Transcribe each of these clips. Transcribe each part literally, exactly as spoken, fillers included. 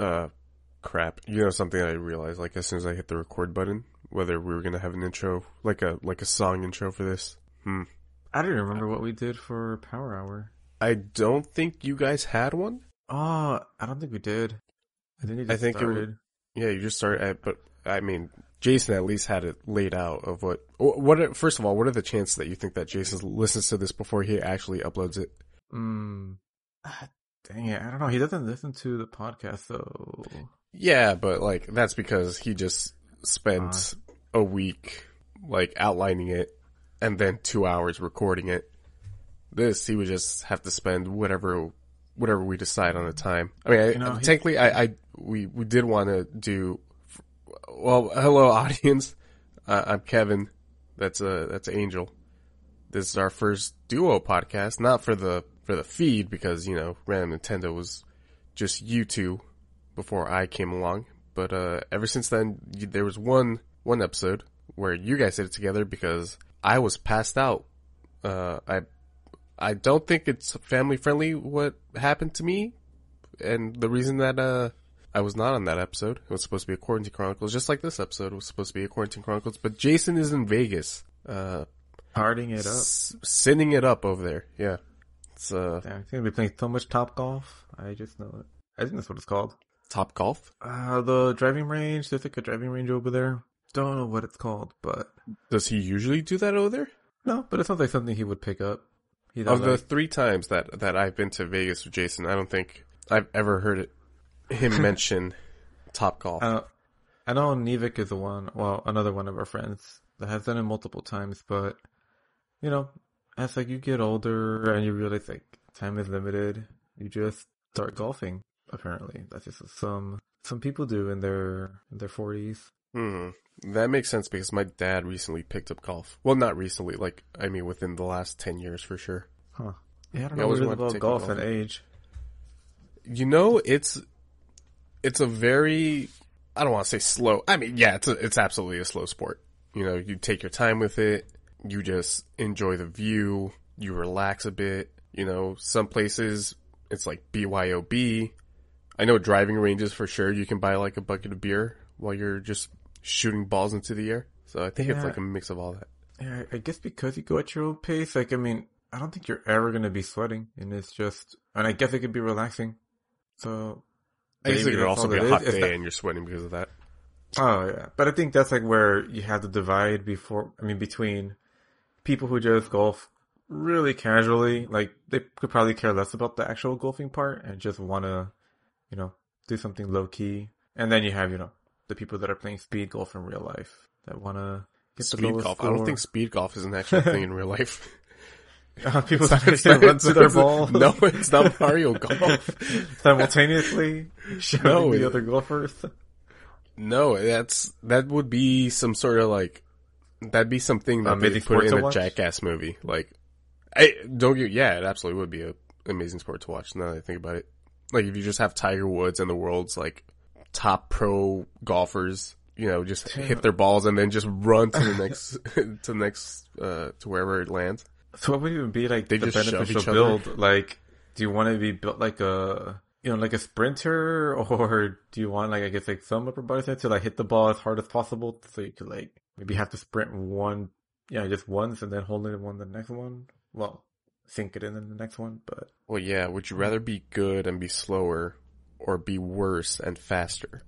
uh, crap. You know, something I realized, like, as soon as I hit the record button, whether we were going to have an intro, like a like a song intro for this. Hmm. I don't remember what we did for Power Hour. I don't think you guys had one. Oh, I don't think we did. I think it just I think started. It, yeah, you just started. At, but, I mean, Jason at least had it laid out of what... What? Are, first of all, what are the chances that you think that Jason listens to this before he actually uploads it? Mm, ah, dang it. I don't know. He doesn't listen to the podcast, though. Yeah, but, like, that's because he just spent uh, a week, like, outlining it and then two hours recording it. This, he would just have to spend whatever... whatever we decide on the time. I mean, I, you know, technically, he, I, I, we, we did want to do, well, hello audience. Uh, I'm Kevin. That's a, that's Angel. This is our first duo podcast, not for the, for the feed because, you know, Random Nintendo was just you two before I came along. But, uh, ever since then, there was one, one episode where you guys did it together because I was passed out. Uh, I, I don't think it's family friendly what happened to me. And the reason that, uh, I was not on that episode, it was supposed to be a Quarantine Chronicles, just like this episode was supposed to be a Quarantine Chronicles, but Jason is in Vegas, uh, partying it up, s- sending it up over there. Yeah. It's, uh, damn, it's gonna be playing so much Topgolf. I just know it. I think that's what it's called. Topgolf? Uh, the driving range. There's like a driving range over there. Don't know what it's called, but. Does he usually do that over there? No, but it sounds like something he would pick up. Of the three times that, that I've been to Vegas with Jason, I don't think I've ever heard it, him mention Topgolf. Uh, I know Nevik is the one, well, another one of our friends that has done it multiple times, but, you know, as like you get older and you realize like time is limited, you just start golfing, apparently. That's just what some, some people do in their, in their forties. Hmm. That makes sense because my dad recently picked up golf. Well, not recently. Like, I mean, within the last ten years for sure. Huh. Yeah, I don't know what it is about golf and age. You know, it's, it's a very, I don't want to say slow. I mean, yeah, it's a, it's absolutely a slow sport. You know, you take your time with it. You just enjoy the view. You relax a bit. You know, some places it's like B Y O B. I know driving ranges for sure. You can buy like a bucket of beer while you're just shooting balls into the air. So I think yeah. It's like a mix of all that. Yeah, I guess because you go at your own pace, like, I mean, I don't think you're ever going to be sweating. And it's just, and I guess it could be relaxing. So. I guess it could also be a hot day and you're sweating because of that. Oh, yeah. But I think that's like where you have to divide before, I mean, between people who just golf really casually. Like, they could probably care less about the actual golfing part and just want to, you know, do something low key. And then you have, you know, the people that are playing speed golf in real life that want to get speed the lowest golf. Score. I don't think speed golf is an actual thing in real life. Uh, people that run to their ball. No, it's not Mario Golf. Simultaneously showing no, the it, other golfers. No, that's that would be some sort of like that'd be something that amazing they put in a watch? Jackass movie. Like, I don't get. Yeah, it absolutely would be an amazing sport to watch. Now that I think about it, like if you just have Tiger Woods and the world's like. Top pro golfers, you know, just damn. Hit their balls and then just run to the next, to the next, uh, to wherever it lands. So what would even be like they the just beneficial build? Other. Like, do you want to be built like a, you know, like a sprinter, or do you want like, I guess like some upper body strength to like hit the ball as hard as possible so you could like maybe have to sprint one, yeah, you know, just once and then hold it in one the next one? Well, sink it in the next one, but. Well, yeah, would you rather be good and be slower? Or be worse and faster,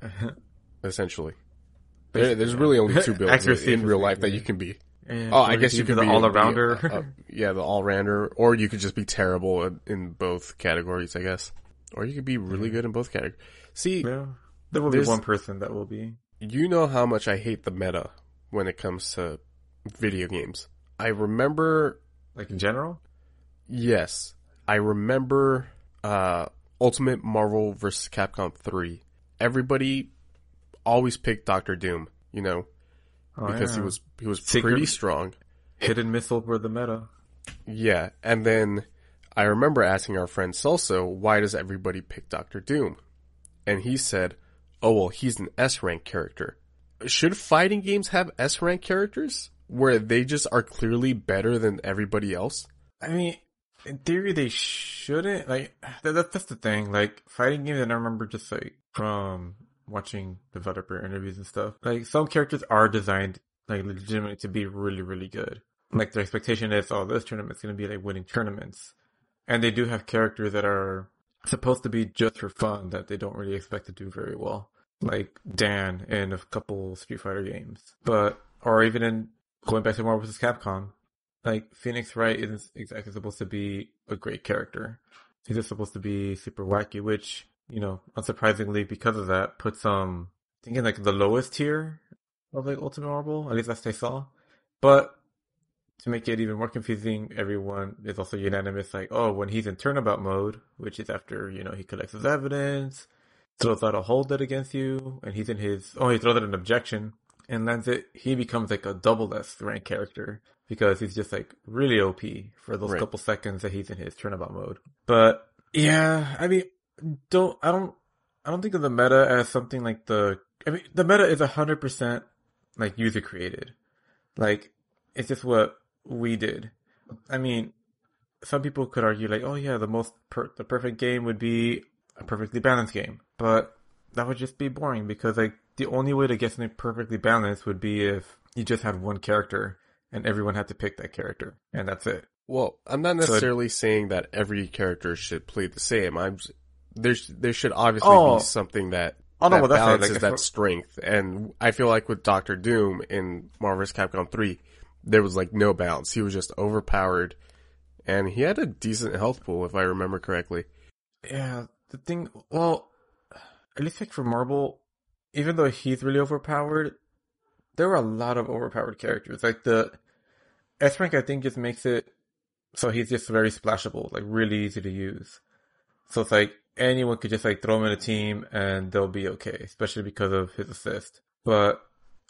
essentially. There, there's really only two builds accuracy in real life yeah. that you can be. And oh, I guess you could be the all-rounder. Be a, a, a, yeah, the all-rounder. Or you could just be terrible in, in both categories, I guess. Or you could be really yeah. good in both categories. See, yeah. there will be one person that will be. You know how much I hate the meta when it comes to video games. I remember... Like in general? Yes. I remember... uh Ultimate Marvel versus. Capcom three. Everybody always picked Doctor Doom, you know, oh, because yeah. he was he was Secret, pretty strong. Hit and miss over the meta. Yeah, and then I remember asking our friend Salsa, why does everybody pick Doctor Doom? And he said, oh, well, he's an S-rank character. Should fighting games have S-rank characters where they just are clearly better than everybody else? I mean... In theory, they shouldn't, like, that, that, that's the thing, like, fighting games, and I remember just, like, from watching developer interviews and stuff. Like, some characters are designed, like, legitimately to be really, really good. Like, the expectation is, oh, this tournament's going to be, like, winning tournaments. And they do have characters that are supposed to be just for fun that they don't really expect to do very well. Like Dan in a couple Street Fighter games. But, or even in going back to Marvel versus. Capcom, like, Phoenix Wright isn't exactly supposed to be a great character. He's just supposed to be super wacky, which, you know, unsurprisingly, because of that, puts um, I think in, like, the lowest tier of, like, Ultimate Marvel. At least that's what I saw. But to make it even more confusing, everyone is also unanimous, like, oh, when he's in turnabout mode, which is after, you know, he collects his evidence, throws out a hold that against you, and he's in his, oh, he throws out an objection and lands it, he becomes, like, a double S rank character because he's just, like, really O P for those right. couple seconds that he's in his turnabout mode. But yeah, I mean, don't, I don't, I don't think of the meta as something like the, I mean, the meta is one hundred percent like user created. Like, it's just what we did. I mean, some people could argue, like, oh yeah, the most, per- the perfect game would be a perfectly balanced game. But that would just be boring because, like, the only way to get something perfectly balanced would be if you just had one character and everyone had to pick that character and that's it. Well, I'm not necessarily so, saying that every character should play the same. I'm there's there should obviously oh, be something that, oh, that no, well, balances like, that strength. And I feel like with Doctor Doom in Marvel versus. Capcom three, there was, like, no balance. He was just overpowered and he had a decent health pool if I remember correctly. Yeah, the thing, well, at least, like, for Marvel, even though he's really overpowered, there were a lot of overpowered characters. Like, the S rank, I think, just makes it so he's just very splashable, like, really easy to use. So it's like anyone could just, like, throw him in a team and they'll be okay, especially because of his assist. But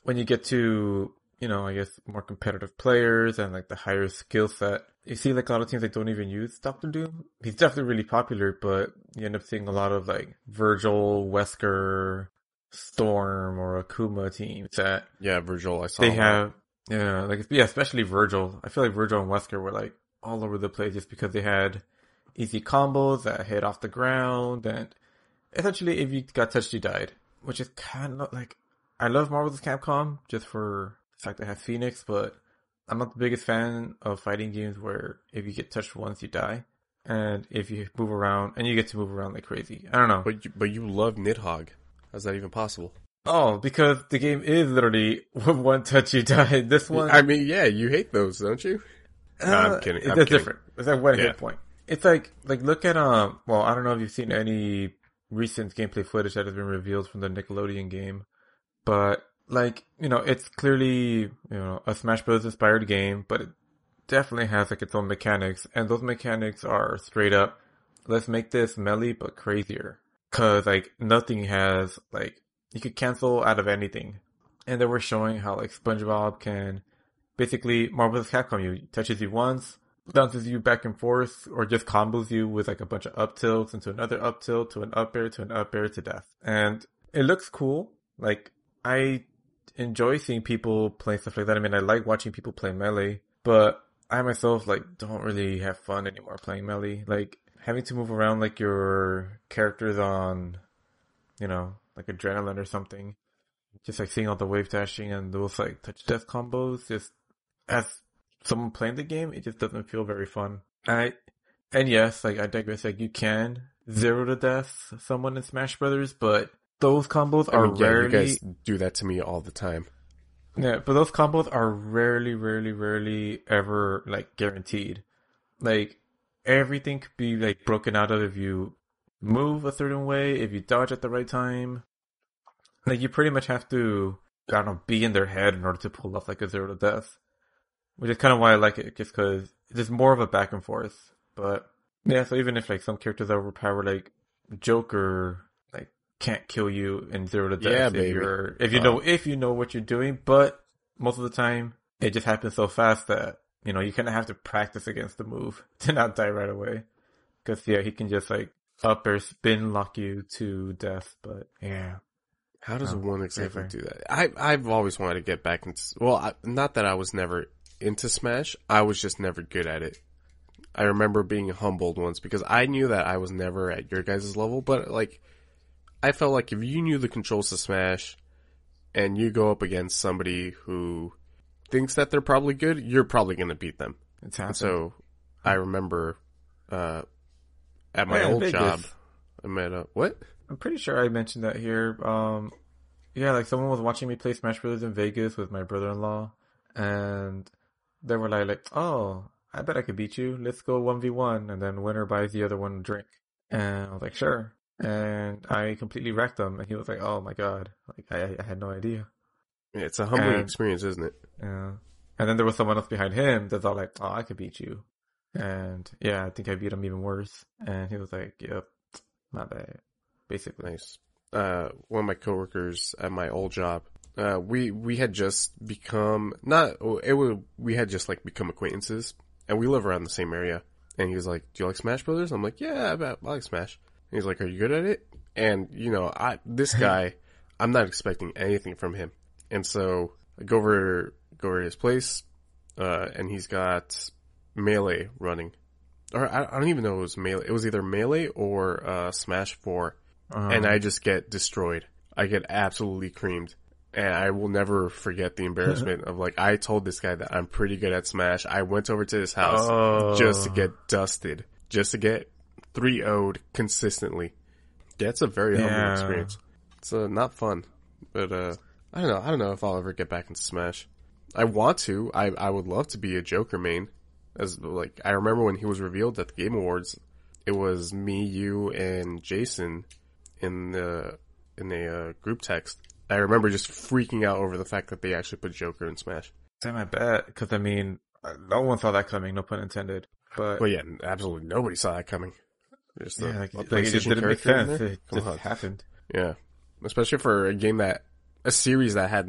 when you get to, you know, I guess more competitive players and, like, the higher skill set, you see, like, a lot of teams, like, don't even use Doctor Doom. He's definitely really popular, but you end up seeing a lot of, like, Virgil, Wesker, Storm, or Akuma teams that... Yeah, Virgil, I saw. They that. have... Yeah, like, yeah, especially Virgil. I feel like Virgil and Wesker were, like, all over the place just because they had easy combos that hit off the ground, and essentially, if you got touched, you died. Which is kind of, like... I love Marvel versus. Capcom just for the fact that I have Phoenix, but I'm not the biggest fan of fighting games where if you get touched once, you die. And if you move around, and you get to move around like crazy. I don't know. But you, but you love Nidhogg. How's that even possible? Oh, because the game is literally one touch, you die. This one... I mean, yeah, you hate those, don't you? Uh, no, I'm kidding. It's different. It's like one yeah. hit point. It's like, like look at, um, well, I don't know if you've seen any recent gameplay footage that has been revealed from the Nickelodeon game, but... Like, you know, it's clearly, you know, a Smash Bros. Inspired game, but it definitely has, like, its own mechanics. And those mechanics are straight up, let's make this melee, but crazier. Cause, like, nothing has, like, you could cancel out of anything. And they were showing how, like, SpongeBob can basically, Marvel versus. Capcom, you touches you once, bounces you back and forth, or just combos you with, like, a bunch of up tilts into another up tilt, to an up air, to an up air, to death. And it looks cool. Like, I... enjoy seeing people play stuff like that. I mean, I like watching people play melee, but I myself, like, don't really have fun anymore playing melee. Like, having to move around, like, your characters on, you know, like, adrenaline or something, just, like, seeing all the wave dashing and those, like, touch death combos, just as someone playing the game, it just doesn't feel very fun. I and yes, like, I digress, like, you can zero to death someone in Smash Brothers, but those combos are I mean, yeah, rarely... You guys do that to me all the time. Yeah, but those combos are rarely, rarely, rarely ever, like, guaranteed. Like, everything could be, like, broken out of if you move a certain way, if you dodge at the right time. Like, you pretty much have to, I don't know, be in their head in order to pull off, like, a zero to death. Which is kind of why I like it, just because there's more of a back and forth. But, yeah, so even if, like, some characters are overpowered, like, Joker... can't kill you in zero to death yeah, if, baby. You're, if you know um, if you know what you're doing, but most of the time it just happens so fast that, you know, you kind of have to practice against the move to not die right away, because yeah, he can just, like, up or spin lock you to death. But yeah, how does um, one exactly do that? I I've always wanted to get back into, well, I, not that I was never into Smash, I was just never good at it. I remember being humbled once because I knew that I was never at your guys' level, but, like, I felt like if you knew the controls to Smash and you go up against somebody who thinks that they're probably good, you're probably going to beat them. It's happened. So I remember uh, at my yeah, old job, I met a... What? I'm pretty sure I mentioned that here. Um, yeah, like someone was watching me play Smash Brothers in Vegas with my brother-in-law. And they were like, like, oh, I bet I could beat you. Let's go one v one. And then winner buys the other one a drink. And I was like, sure. And I completely wrecked him. And he was like, oh my God. Like, I, I had no idea. Yeah, it's a humbling and, experience, isn't it? Yeah. And then there was someone else behind him that's all like, oh, I could beat you. And yeah, I think I beat him even worse. And he was like, yep, my bad. Basically. Nice. Uh, one of my coworkers at my old job, uh, we, we had just become, not, it was, we had just like become acquaintances. And we live around the same area. And he was like, do you like Smash Brothers? I'm like, yeah, I, I like Smash. And he's like, are you good at it? And, you know, I, this guy, I'm not expecting anything from him. And so I go over, go over to his place, uh, and he's got Melee running. Or I, I don't even know if it was Melee. It was either Melee or, uh, Smash four. Um, and I just get destroyed. I get absolutely creamed. And I will never forget the embarrassment of like, I told this guy that I'm pretty good at Smash. I went over to his house oh. just to get dusted, just to get three oh'd consistently. That's a very yeah. humbling experience. It's uh, not fun, but, uh, I don't know. I don't know if I'll ever get back into Smash. I want to. I, I would love to be a Joker main. As like, I remember when he was revealed at the Game Awards, it was me, you, and Jason in the in the uh, group text. I remember just freaking out over the fact that they actually put Joker in Smash. Damn, I bet. Because I mean, no one saw that coming. No pun intended. But well, yeah, absolutely nobody saw that coming. Just the, yeah, like, like it just didn't make sense. It just happened. Yeah, especially for a game that. A series that had,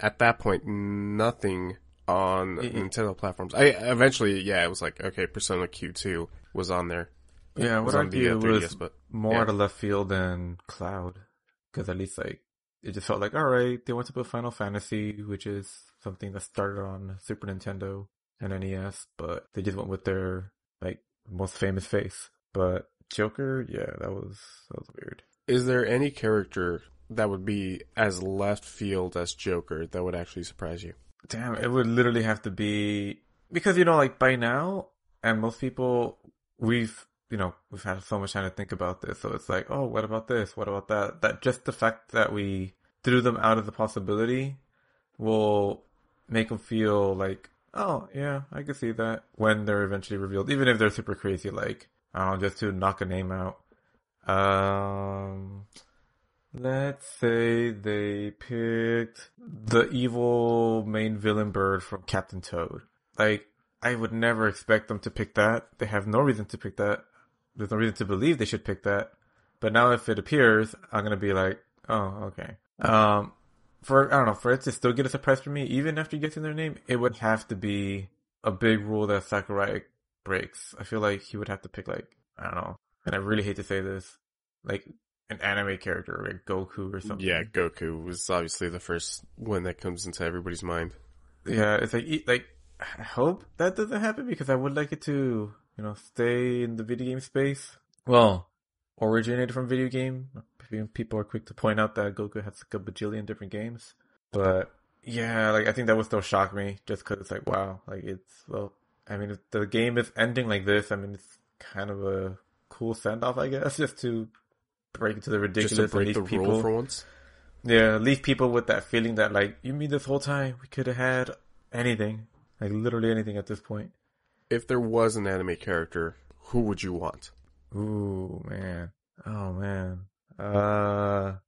at that point, nothing on it, Nintendo platforms. I eventually, yeah, it was like, okay, Persona Q two was on there. Yeah, what I did was but, more yeah. out of left field than Cloud. Because at least, like, it just felt like, alright, they want to put Final Fantasy, which is something that started on Super Nintendo and N E S, but they just went with their, like, most famous face. But Joker, yeah, that was, that was weird. Is there any character that would be as left field as Joker that would actually surprise you? Damn, it would literally have to be... Because, you know, like, by now, and most people, we've, you know, we've had so much time to think about this. So it's like, oh, what about this? What about that? That just the fact that we threw them out of the possibility will make them feel like, oh, yeah, I can see that. When they're eventually revealed, even if they're super crazy, like, I don't know, just to knock a name out. Um... Let's say they picked the evil main villain bird from Captain Toad. Like, I would never expect them to pick that. They have no reason to pick that. There's no reason to believe they should pick that. But now if it appears, I'm going to be like, oh, okay. Um, for, I don't know, for it to still get a surprise for me, even after guessing their name, it would have to be a big rule that Sakurai breaks. I feel like he would have to pick, like, I don't know. And I really hate to say this. Like, an anime character, like Goku or something. Yeah, Goku was obviously the first one that comes into everybody's mind. Yeah, it's like, like, I hope that doesn't happen because I would like it to, you know, stay in the video game space. Well, originated from video game. People are quick to point out that Goku has like a bajillion different games. But yeah, like, I think that would still shock me just because it's like, wow, like, it's, well, I mean, if the game is ending like this, I mean, it's kind of a cool send-off, I guess, just to break into the ridiculous. Just to break the rule for once. Yeah, leave people with that feeling that, like, you mean this whole time we could have had anything, like literally anything at this point. If there was an anime character, who would you want? Ooh, man, oh man, uh,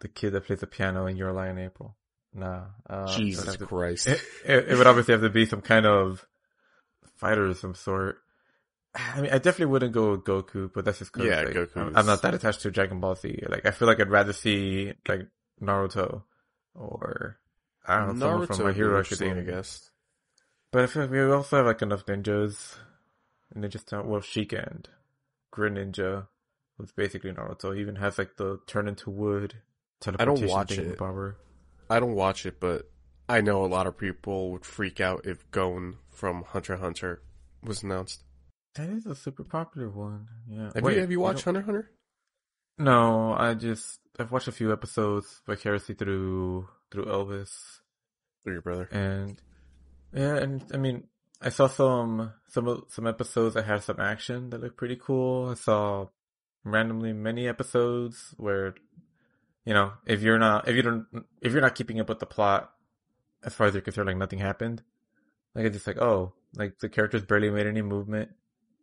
the kid that plays the piano in Your Lie in April. Nah, uh, Jesus Christ! It, it, it would obviously have to be some kind of fighter of some sort. I mean, I definitely wouldn't go with Goku, but that's just because yeah, like, I'm, I'm not that attached to Dragon Ball Z. Like, I feel like I'd rather see, like, Naruto or, I don't know, Naruto someone from My Hero Academia, I guess. But I feel like we also have, like, enough ninjas. And they just don't, well, Shikand, Grin Ninja, was basically Naruto. He even has, like, the turn into wood teleportation. I don't watch it. Power. I don't watch it, but I know a lot of people would freak out if Gon from Hunter x Hunter was announced. That is a super popular one. Yeah. Have Wait, you have you watched Hunter x Hunter? No, I just I've watched a few episodes vicariously through through Elvis, through your brother, and yeah, and I mean I saw some some some episodes that had some action that looked pretty cool. I saw randomly many episodes where, you know, if you're not if you don't if you're not keeping up with the plot, as far as you're concerned, like nothing happened. Like it's just like oh, like the characters barely made any movement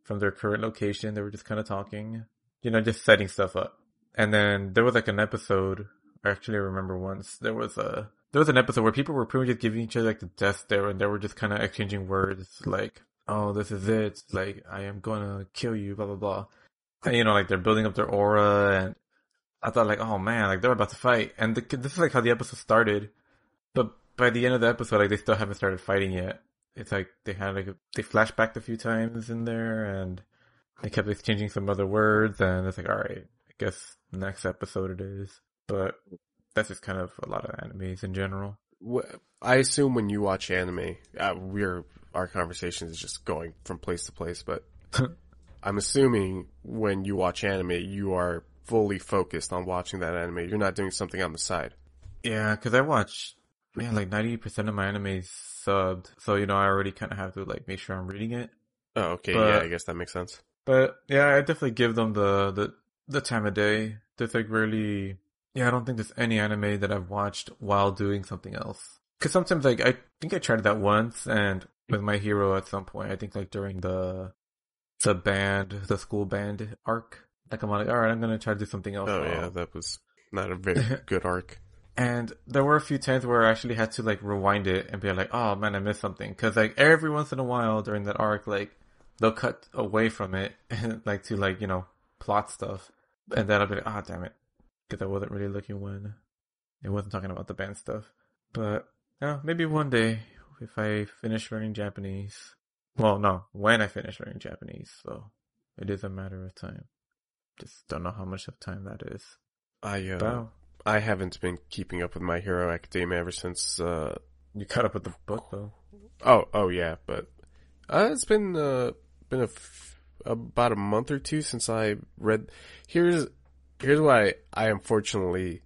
from their current location. They were just kind of talking, you know, just setting stuff up. And then there was like an episode, I actually remember once, there was a, there was an episode where people were pretty much just giving each other like the death stare, and they were just kind of exchanging words like, oh, this is it, like, I am gonna kill you, blah, blah, blah. And you know, like they're building up their aura, and I thought like, oh man, like they're about to fight. And the, this is like how the episode started, but by the end of the episode, like they still haven't started fighting yet. It's like they had like, a, they flashed back a few times in there, and they kept exchanging some other words, and it's like, all right, I guess next episode it is. But that's just kind of a lot of animes in general. I assume when you watch anime, uh, we're our conversation is just going from place to place, but I'm assuming when you watch anime, you are fully focused on watching that anime. You're not doing something on the side. Yeah, because I watch, man, like ninety percent of my anime is subbed, so, you know, I already kind of have to, like, make sure I'm reading it. Oh, okay, but, yeah, I guess that makes sense. But, yeah, I definitely give them the, the, the time of day. There's, like, really... Yeah, I don't think there's any anime that I've watched while doing something else. Because sometimes, like, I think I tried that once, and with My Hero at some point, I think, like, during the the band, the school band arc, like, I'm like, all right, I'm going to try to do something else. Oh, now. Yeah, that was not a very good arc. And there were a few times where I actually had to, like, rewind it and be like, oh, man, I missed something. Because, like, every once in a while during that arc, like, they'll cut away from it, and like to like, you know, plot stuff. And then I'll be like, ah, oh, damn it. Because I wasn't really looking when it wasn't talking about the band stuff. But, yeah, maybe one day if I finish learning Japanese. Well, no, when I finish learning Japanese. So it is a matter of time. Just don't know how much of time that is. I, uh, wow. I haven't been keeping up with My Hero Academia ever since, uh... You caught up with the book, though. Oh, oh, yeah, but... Uh, it's been, uh... been a f- about a month or two since I read. Here's here's why I unfortunately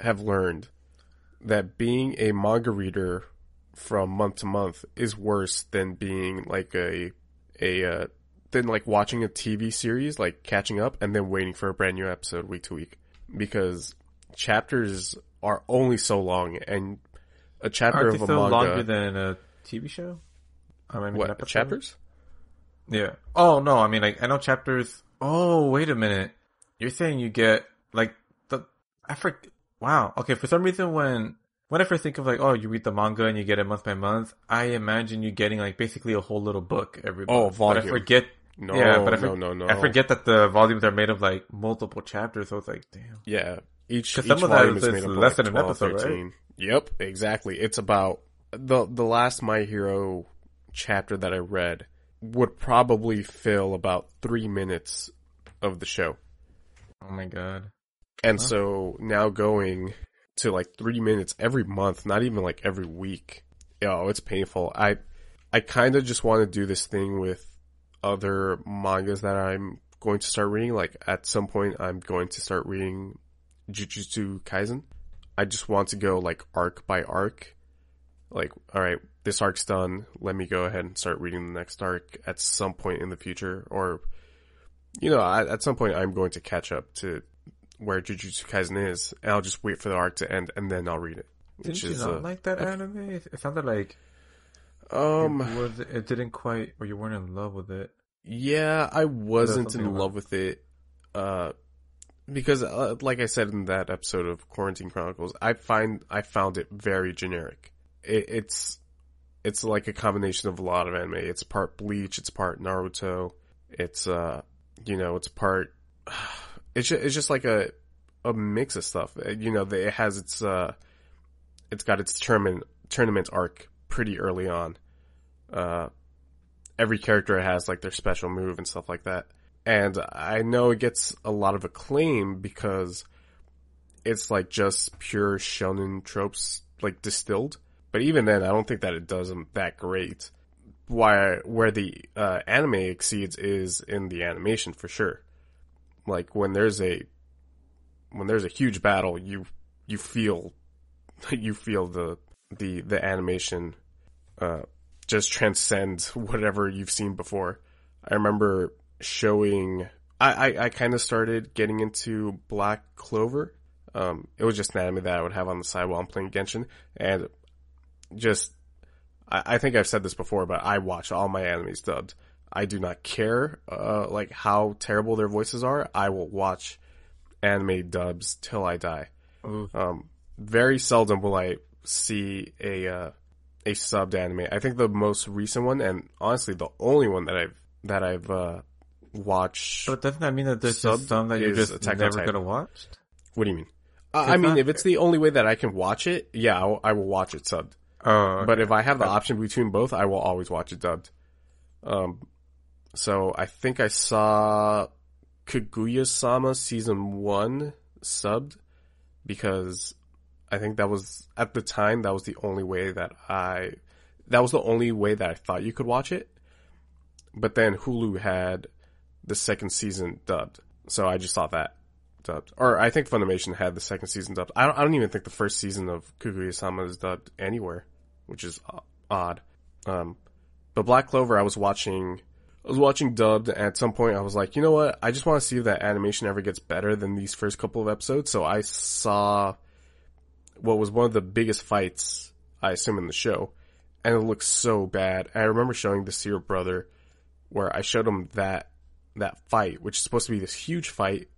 have learned that being a manga reader from month to month is worse than being like a a uh, than like watching a T V series, like catching up and then waiting for a brand new episode week to week, because chapters are only so long, and a chapter Aren't of a so manga longer than a T V show. I mean, what chapters? Yeah. Oh, no, I mean, like, I know chapters... Oh, wait a minute. You're saying you get, like, the... I forget... Wow. Okay, for some reason, when... When I first think of, like, oh, you read the manga and you get it month by month, I imagine you getting, like, basically a whole little book every month. Oh, volume. But I forget... No, yeah, but I for... no, no, no. I forget that the volumes are made of, like, multiple chapters, so it's like, damn. Yeah. Each, each some volume of that is, is made less like than twelve, an episode, thirteen. Right? Yep, exactly. It's about... The, the last My Hero chapter that I read... would probably fill about three minutes of the show. Oh my god. And huh? So now going to like three minutes every month, not even like every week. Oh, it's painful. I I kind of just want to do this thing with other mangas that I'm going to start reading. Like at some point I'm going to start reading Jujutsu Kaisen. I just want to go like arc by arc. Like, alright, this arc's done, let me go ahead and start reading the next arc at some point in the future, or, you know, I, at some point I'm going to catch up to where Jujutsu Kaisen is, and I'll just wait for the arc to end, and then I'll read it. Didn't you not uh, like that uh, anime? It sounded like um, it, was, it didn't quite, or you weren't in love with it. Yeah, I wasn't in love with it, uh, because, uh, like I said in that episode of Quarantine Chronicles, I find I found it very generic. It's it's like a combination of a lot of anime. It's part Bleach, it's part Naruto, it's uh you know it's part it's just, it's just like a a mix of stuff. You know, it has its uh it's got its tournament tournament arc pretty early on. Uh, every character has like their special move and stuff like that. And I know it gets a lot of acclaim because it's like just pure shonen tropes like distilled. But even then, I don't think that it does them that great. Why, where the uh, anime exceeds is in the animation, for sure. Like, when there's a when there's a huge battle, you you feel you feel the the the animation uh just transcend whatever you've seen before. I remember showing I I, I kind of started getting into Black Clover. Um, it was just an anime that I would have on the side while I'm playing Genshin, and just I, I think I've said this before, but I watch all my animes dubbed. I do not care, uh, like how terrible their voices are. I will watch anime dubs till I die. Mm. Um, very seldom will I see a, uh, a subbed anime. I think the most recent one, and honestly the only one that I've, that I've, uh, watched. But doesn't that mean that there's just some that you're just never gonna watch? What do you mean? Uh, I mean, not... if it's the only way that I can watch it, yeah, I will, I will watch it subbed. Oh, okay. But if I have the option between both, I will always watch it dubbed. Um, so I think I saw Kaguya-sama season one subbed because I think that was at the time that was the only way that I that was the only way that I thought you could watch it. But then Hulu had the second season dubbed, so I just saw that dubbed. Or I think Funimation had the second season dubbed. I don't, I don't even think the first season of Kaguya-sama is dubbed anywhere, which is odd. Um, but Black Clover, I was watching, I was watching dubbed, and at some point I was like, you know what? I just want to see if that animation ever gets better than these first couple of episodes. So I saw what was one of the biggest fights, I assume, in the show, and it looked so bad. And I remember showing this to your brother, where I showed him that that fight, which is supposed to be this huge fight,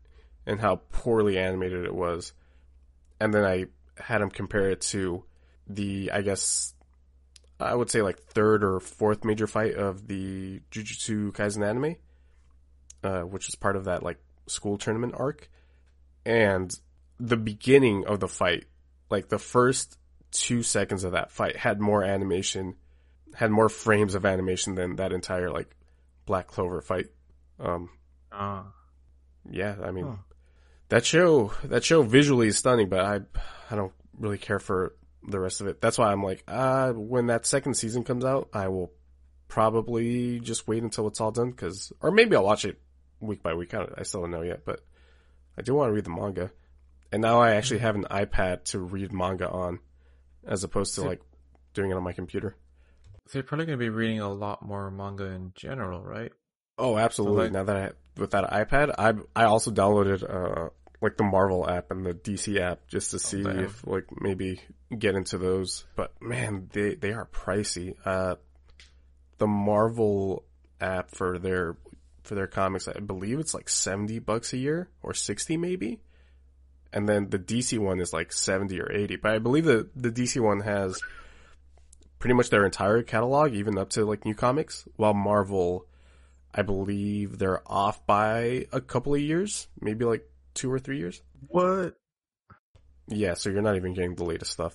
and how poorly animated it was. And then I had him compare it to the, I guess, I would say like third or fourth major fight of the Jujutsu Kaisen anime, uh, which is part of that like school tournament arc. And the beginning of the fight, like the first two seconds of that fight had more animation, had more frames of animation than that entire like Black Clover fight. Um, uh. Yeah, I mean, huh. that show, that show visually is stunning, but I, I don't really care for the rest of it. That's why I'm like, uh, when that second season comes out, I will probably just wait until it's all done. Cause, or maybe I'll watch it week by week. I, don't, I still don't know yet, but I do want to read the manga. And now I actually have an iPad to read manga on as opposed to so, like doing it on my computer. So you're probably going to be reading a lot more manga in general, right? Oh, absolutely. So like, now that I with that iPad, I I also downloaded uh like the Marvel app and the D C app just to see oh, if like maybe get into those. But man, they they are pricey. Uh, the Marvel app for their for their comics, I believe it's like seventy bucks a year or sixty maybe, and then the D C one is like seventy or eighty. But I believe the the D C one has pretty much their entire catalog, even up to like new comics, while Marvel, I believe they're off by a couple of years, maybe like two or three years. What? Yeah, so you're not even getting the latest stuff.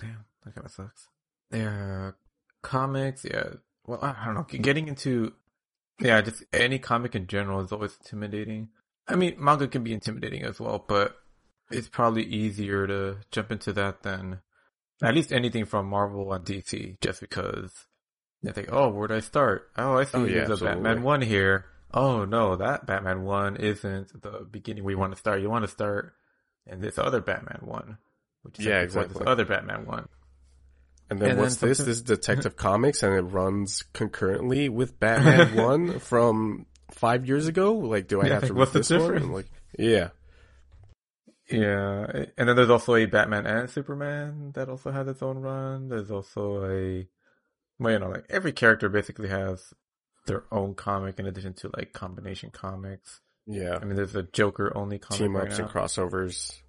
Damn, that kind of sucks. Yeah, comics, yeah. Well, I don't know. Getting into, yeah, just any comic in general is always intimidating. I mean, manga can be intimidating as well, but it's probably easier to jump into that than at least anything from Marvel and D C, just because they think, oh, where'd I start? Oh, I see oh, yeah, there's absolutely. a Batman one here. Oh, no, that Batman one isn't the beginning we want to start. You want to start in this other Batman one. Which is yeah, exactly. This other Batman one. And then and what's then this? Something... This is Detective Comics, and it runs concurrently with Batman one from five years ago? Like, do I yeah, have to read what's this the difference? One? Like, yeah. Yeah. And then there's also a Batman and Superman that also has its own run. There's also a... Well, you know, like every character basically has their own comic in addition to like combination comics. Yeah. I mean, there's a Joker only comic. Team ups right and crossovers.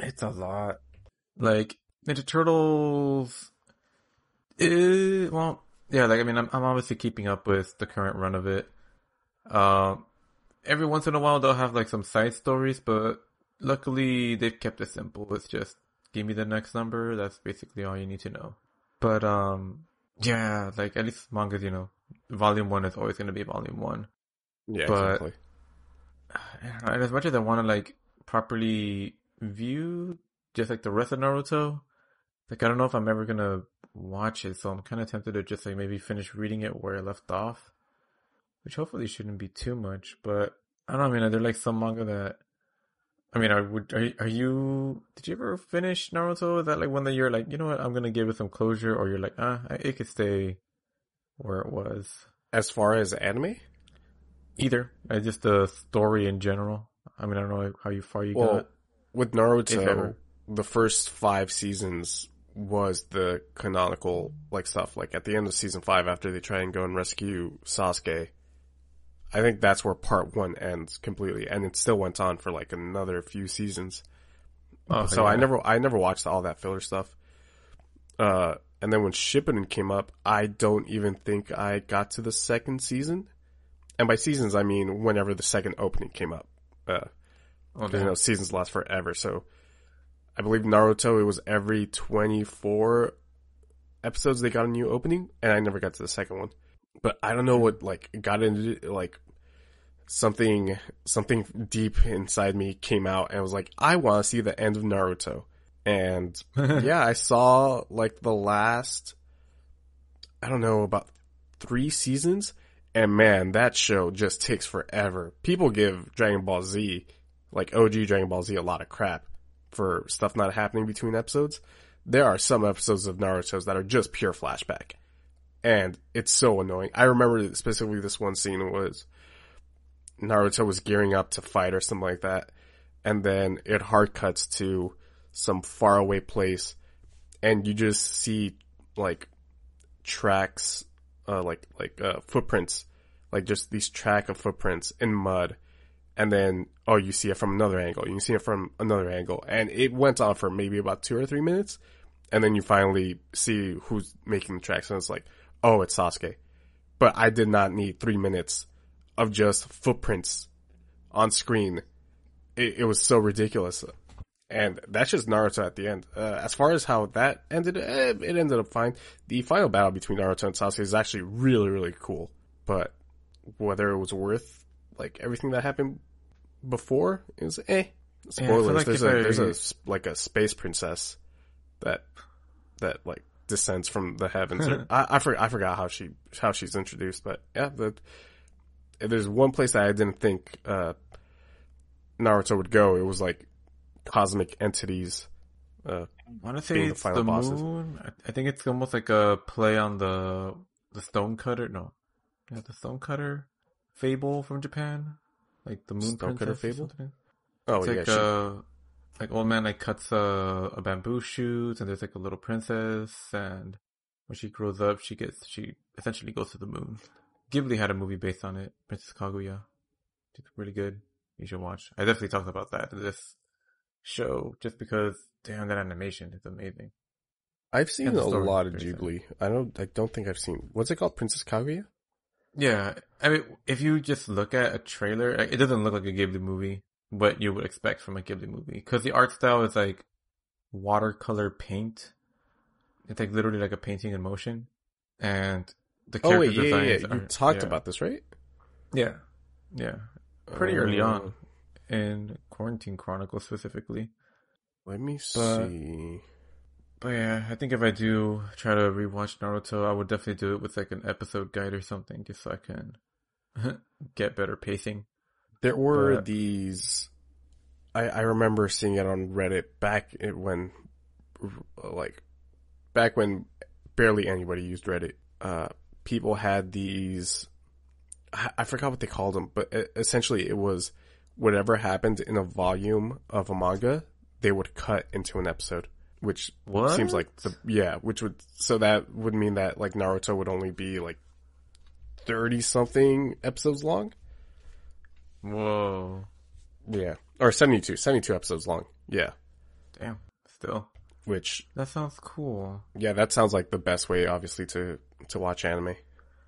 It's a lot. Like, Ninja Turtles is, well, yeah, like, I mean, I'm, I'm obviously keeping up with the current run of it. Um, every once in a while they'll have like some side stories, but luckily they've kept it simple. It's just, give me the next number. That's basically all you need to know. But, um, yeah, like, at least mangas, you know, volume one is always going to be volume one. Yeah, but, exactly. I don't know, as much as I want to, like, properly view just, like, the rest of Naruto, like, I don't know if I'm ever going to watch it, so I'm kind of tempted to just, like, maybe finish reading it where I left off, which hopefully shouldn't be too much, but, I don't know, I mean, are there, like, some manga that I mean, I would. Are, are you? Did you ever finish Naruto? Is that like one that you're like, you know what, I'm gonna give it some closure, or you're like, ah, it could stay where it was. As far as anime, either I just the story in general. I mean, I don't know how you far you well, got with Naruto. The first five seasons was the canonical like stuff. Like at the end of season five, after they try and go and rescue Sasuke. I think that's where part one ends completely, and it still went on for like another few seasons. Oh, so yeah. I never, I never watched all that filler stuff. Uh, and then when Shippuden came up, I don't even think I got to the second season. And by seasons, I mean whenever the second opening came up. Uh, because okay. you know seasons last forever. So I believe Naruto, it was every twenty-four episodes they got a new opening, and I never got to the second one. But I don't know what, like, got into, like, something, something deep inside me came out and was like, I want to see the end of Naruto. And, yeah, I saw, like, the last, I don't know, about three seasons. And, man, that show just takes forever. People give Dragon Ball Z, like, O G Dragon Ball Z a lot of crap for stuff not happening between episodes. There are some episodes of Naruto's that are just pure flashback. And it's so annoying. I remember specifically this one scene was Naruto was gearing up to fight or something like that. And then it hard cuts to some faraway place. And you just see like tracks, uh, like, like, uh, footprints, like just these track of footprints in mud. And then, oh, you see it from another angle. You can see it from another angle. And it went on for maybe about two or three minutes. And then you finally see who's making the tracks. And it's like, oh, it's Sasuke. But I did not need three minutes of just footprints on screen. It, it was so ridiculous. And that's just Naruto at the end. Uh, as far as how that ended, eh, it ended up fine. The final battle between Naruto and Sasuke is actually really, really cool. But whether it was worth, like, everything that happened before, it was eh. Spoilers, yeah, like there's, a, I... there's a, like, a space princess that... that like descends from the heavens. I I, for, I forgot how she how she's introduced, but yeah, the, there's one place that I didn't think uh, Naruto would go. It was like cosmic entities. Uh, I want to say it's the, the moon. I think it's almost like a play on the the stonecutter. No, yeah, the stonecutter fable from Japan, like the moon stonecutter fable. Oh it's yeah. Like, she... uh, Like, old man, like, cuts a, a bamboo shoot, and there's, like, a little princess, and when she grows up, she gets, she essentially goes to the moon. Ghibli had a movie based on it, Princess Kaguya. It's really good. You should watch. I definitely talked about that in this show, just because, damn, that animation is amazing. I've seen a lot of Ghibli. I don't, I don't think I've seen, what's it called, Princess Kaguya? Yeah. I mean, if you just look at a trailer, it doesn't look like a Ghibli movie. What you would expect from a Ghibli movie. Because the art style is like watercolor paint. It's like literally like a painting in motion. And the character oh, wait, yeah, designs yeah, yeah. You are, talked yeah. about this, right? Yeah. Yeah. Pretty um, early on in Quarantine Chronicles specifically. Let me but, see. But yeah, I think if I do try to rewatch Naruto, I would definitely do it with like an episode guide or something just so I can get better pacing. There were but, these, I, I remember seeing it on Reddit back when, like, back when barely anybody used Reddit. Uh, people had these, I, I forgot what they called them, but essentially it was whatever happened in a volume of a manga, they would cut into an episode, which what? seems like the, yeah, which would, so that would mean that, like, Naruto would only be, like, thirty something episodes long. Whoa. Yeah. Or seventy-two. seventy-two episodes long. Yeah. Damn. Still. Which. That sounds cool. Yeah, that sounds like the best way, obviously, to, to watch anime.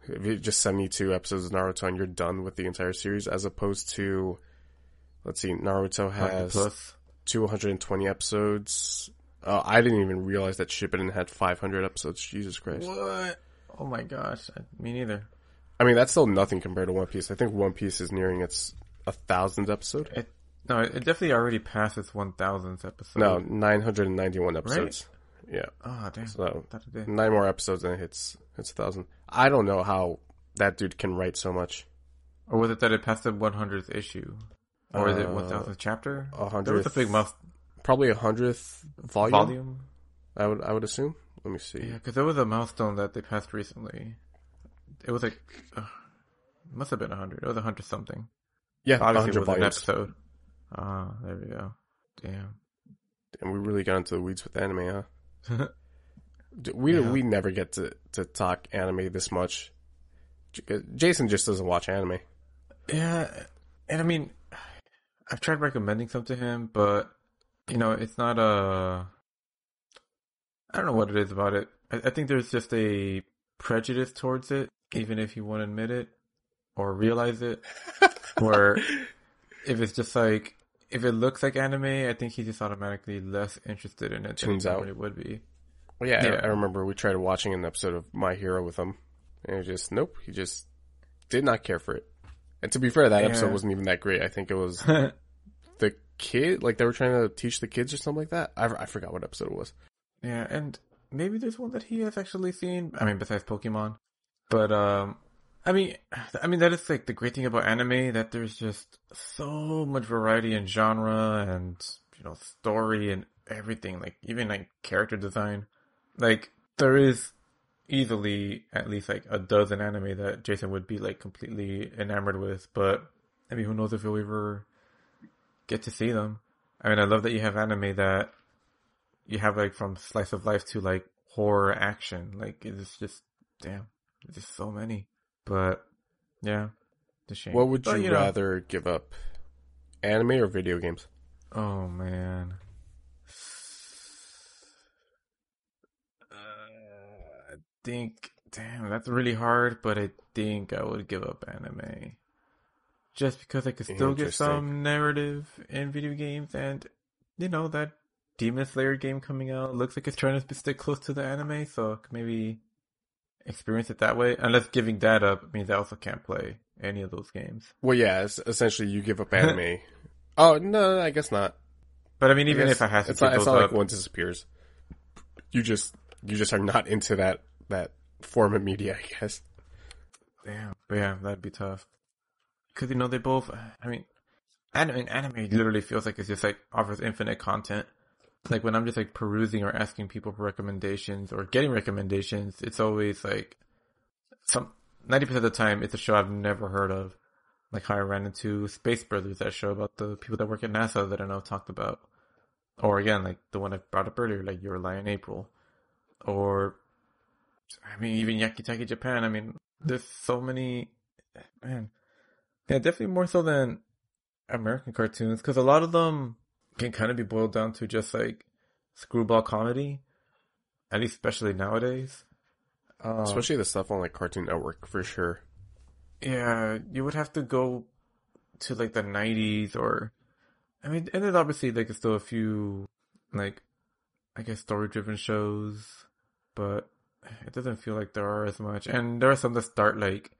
If you just seventy-two episodes of Naruto and you're done with the entire series, as opposed to, let's see, Naruto has two hundred twenty episodes. Uh, I didn't even realize that Shippuden had five hundred episodes. Jesus Christ. What? Oh my gosh. Me neither. I mean, that's still nothing compared to One Piece. I think One Piece is nearing its one thousandth episode. It, no, it definitely already passed its one thousandth episode. No, nine hundred ninety-one episodes. Right? Yeah. Oh, damn. So, nine more episodes and it hits, hits one thousand. I don't know how that dude can write so much. Or was it that it passed the hundredth issue? Or the uh, the chapter? A hundredth. The big mouth. Probably a hundredth volume. Volume. I would I would assume. Let me see. Yeah, because that was a milestone that they passed recently. It was like, uh, it must have been a hundred. It was a hundred something. Yeah, obviously it was volumes. An episode. Ah, uh, there we go. Damn. And we really got into the weeds with anime, huh? we yeah. we never get to, to talk anime this much. J- Jason just doesn't watch anime. Yeah, and I mean, I've tried recommending some to him, but you know, it's not a. I don't know what it is about it. I, I think there's just a prejudice towards it, even if you won't admit it or realize it. Where if it's just like, if it looks like anime, I think he's just automatically less interested in it. Turns out it would be. Well, yeah, yeah. I, I remember we tried watching an episode of My Hero with him, and it was just nope. He just did not care for it. And to be fair, that yeah. episode wasn't even that great. I think it was the kid, like they were trying to teach the kids or something like that. I, I forgot what episode it was. Yeah, and maybe there's one that he has actually seen. I mean, besides Pokemon. But, um, I mean, I mean, that is like the great thing about anime, that there's just so much variety in genre and, you know, story and everything. Like, even like character design. Like, there is easily at least like a dozen anime that Jason would be like completely enamored with. But, I mean, who knows if he'll ever get to see them. I mean, I love that you have anime that you have like from slice of life to like horror action. Like it's just, damn, there's just so many. But yeah, it's a shame. What would but, you, you know, rather give up? Anime or video games? Oh man. Uh, I think, damn, that's really hard, but I think I would give up anime. Just because I could still get some narrative in video games and, you know, that Demon Slayer game coming out looks like it's trying to stick close to the anime, so I could maybe experience it that way. Unless giving that up means I also can't play any of those games. Well, yeah, it's essentially you give up anime. Oh, no, I guess not. But I mean, even I if I had to give those up, it's not like one disappears. You just you just are not into that that form of media, I guess. Damn, but yeah, that'd be tough. Because you know they both. I mean, anime anime literally feels like it's just like offers infinite content. Like, when I'm just, like, perusing or asking people for recommendations or getting recommendations, it's always, like, some ninety percent of the time, it's a show I've never heard of. Like, how I ran into Space Brothers, that show about the people that work at NASA that I know talked about. Or, again, like, the one I brought up earlier, like, Your Lie in April. Or, I mean, even Yakitaki Japan. I mean, there's so many... Man. Yeah, definitely more so than American cartoons, because a lot of them can kind of be boiled down to just like screwball comedy, at least especially nowadays. Um, especially the stuff on like Cartoon Network for sure. Yeah, you would have to go to like the nineties, or I mean, and there's obviously like still a few like I guess story-driven shows, but it doesn't feel like there are as much. And there are some that start like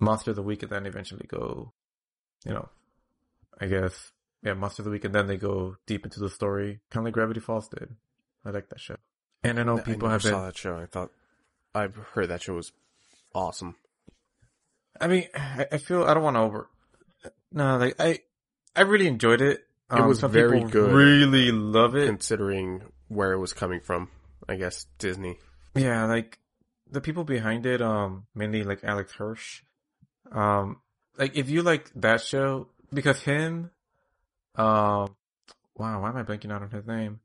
Monster of the Week and then eventually go, you know, I guess. Yeah, Monster of the Week, and then they go deep into the story, kind of like Gravity Falls did. I like that show. And I know people I have been... saw that show. I thought I've heard that show was awesome. I mean, I, I feel I don't want to over. No, like I, I really enjoyed it. Um, it was very good. Really love it, considering where it was coming from. I guess Disney. Yeah, like the people behind it, um, mainly like Alex Hirsch. Um, like if you like that show, because him. Um, wow, why am I blanking out on his name?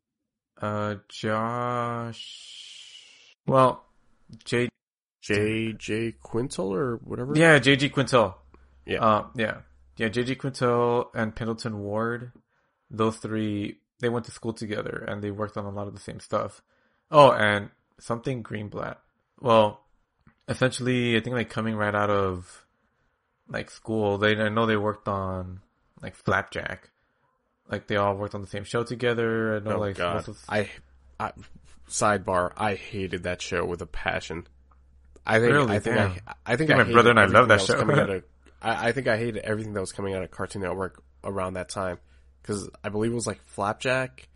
Uh, Josh... Well, J... J J Quintel or whatever? Yeah, J G Quintel. Yeah. Um, yeah. Yeah, J G Quintel and Pendleton Ward, those three, they went to school together and they worked on a lot of the same stuff. Oh, and something Greenblatt. Well, essentially, I think like coming right out of like school, they I know they worked on like Flapjack. Like, they all worked on the same show together. And all, oh, like, God. Of... I, I, sidebar, I hated that show with a passion. I think, really? I think, I, I think, I think I my brother and I love that, that show. Of, I, I think I hated everything that was coming out of Cartoon Network around that time. Because I believe it was, like, Flapjack.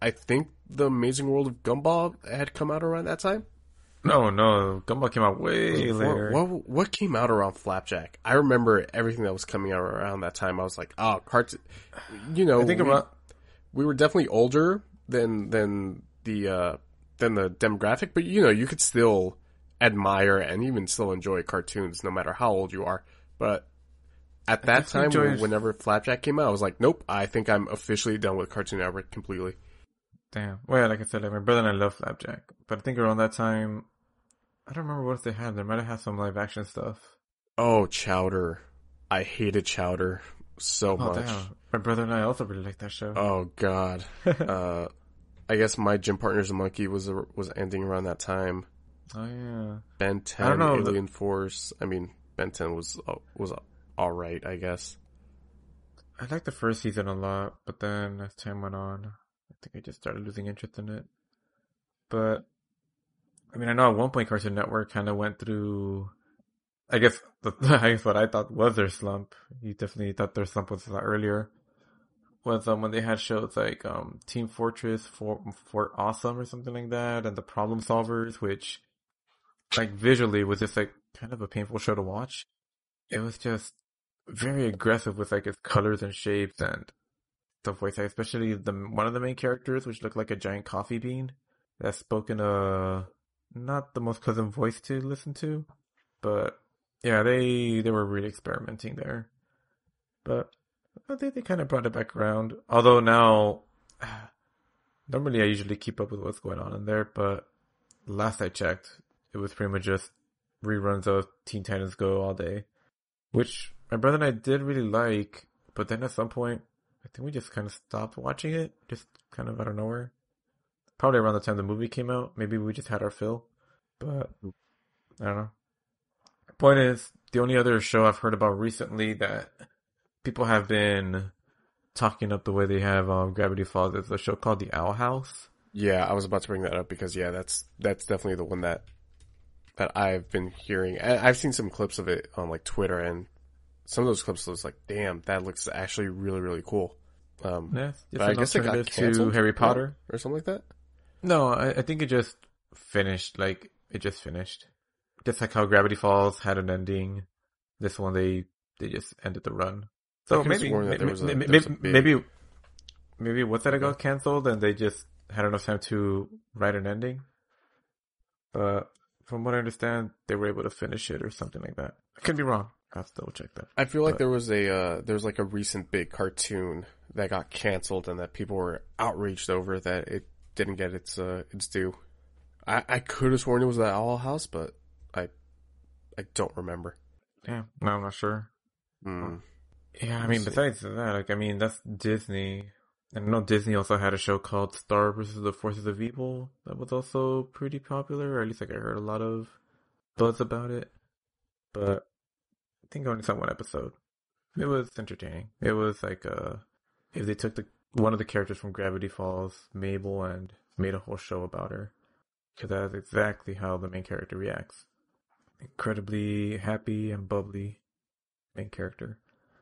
I think The Amazing World of Gumball had come out around that time. No, no, Gumball came out way what, later. What, what came out around Flapjack? I remember everything that was coming out around that time. I was like, oh, cartoon. You know, I think we, about... we were definitely older than than the uh, than the demographic, but you know, you could still admire and even still enjoy cartoons no matter how old you are. But at that time, enjoyed... whenever Flapjack came out, I was like, nope, I think I'm officially done with Cartoon Network completely. Damn. Well, yeah, like I said, like, my brother and I love Flapjack, but I think around that time, I don't remember what they had. They might have had some live action stuff. Oh, Chowder. I hated Chowder so oh, much. Damn. My brother and I also really liked that show. Oh, God. uh, I guess My Gym Partner's a Monkey was a, was ending around that time. Oh, yeah. Ben ten, I don't know, Alien the... Force. I mean, Ben ten was uh, was uh, all right, I guess. I liked the first season a lot, but then as time went on, I think I just started losing interest in it. But... I mean, I know at one point Cartoon Network kind of went through, I guess, the, I guess what I thought was their slump. You definitely thought their slump was a lot earlier. Was um, when they had shows like um, Team Fortress, Fort, Fort Awesome or something like that, and The Problem Solvers, which, like, visually was just, like, kind of a painful show to watch. It was just very aggressive with, like, its colors and shapes and the voice, especially the one of the main characters, which looked like a giant coffee bean that spoke in a... not the most pleasant voice to listen to, but yeah, they they were really experimenting there. But I think they kind of brought it back around. Although now, normally I usually keep up with what's going on in there, but last I checked, it was pretty much just reruns of Teen Titans Go all day, which my brother and I did really like, but then at some point, I think we just kind of stopped watching it, just kind of out of nowhere. Probably around the time the movie came out. Maybe we just had our fill. But, I don't know. Point is, the only other show I've heard about recently that people have been talking up the way they have um, Gravity Falls is a show called The Owl House. Yeah, I was about to bring that up because, yeah, that's that's definitely the one that that I've been hearing. I, I've seen some clips of it on, like, Twitter, and some of those clips was like, damn, that looks actually really, really cool. Um, yeah, it's but I guess it got canceled to Harry Potter or something like that. No, I, I think it just finished. Like, it just finished. Just like how Gravity Falls had an ending, this one, they, they just ended the run. So maybe maybe, a, maybe, big... maybe, maybe what's that, it got canceled and they just had enough time to write an ending. But from what I understand, they were able to finish it or something like that. I could be wrong. I'll have to double check that. I feel like but, there was a, uh, there was like a recent big cartoon that got canceled and that people were outraged over that it didn't get its uh, its due. I, I could have sworn it was The Owl House, but I I don't remember. Yeah, no, I'm not sure. Mm. Yeah, I mean, see. Besides that, like, I mean, that's Disney. And I know Disney also had a show called Star versus the Forces of Evil that was also pretty popular, or at least, like, I heard a lot of buzz about it. But I think I only saw one episode. It was entertaining. It was like uh, if they took the one of the characters from Gravity Falls, Mabel, and made a whole show about her. Because that's exactly how the main character reacts. Incredibly happy and bubbly main character.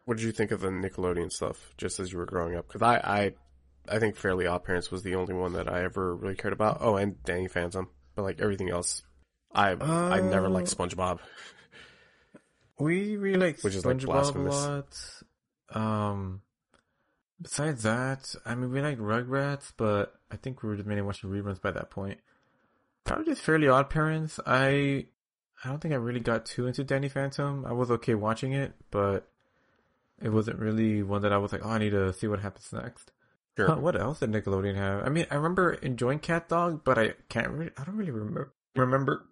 What did you think of the Nickelodeon stuff, just as you were growing up? Because I, I I think Fairly OddParents was the only one that I ever really cared about. Oh, and Danny Phantom. But, like, everything else, I uh, I never liked SpongeBob. We really liked Which SpongeBob is, like, blasphemous. A lot. Um... Besides that, I mean, we liked Rugrats, but I think we were just mainly watching reruns by that point. Probably just Fairly OddParents. I I don't think I really got too into Danny Phantom. I was okay watching it, but it wasn't really one that I was like, oh, I need to see what happens next. Sure. Huh, what else did Nickelodeon have? I mean, I remember enjoying Cat Dog, but I can't really, I don't really remember, remember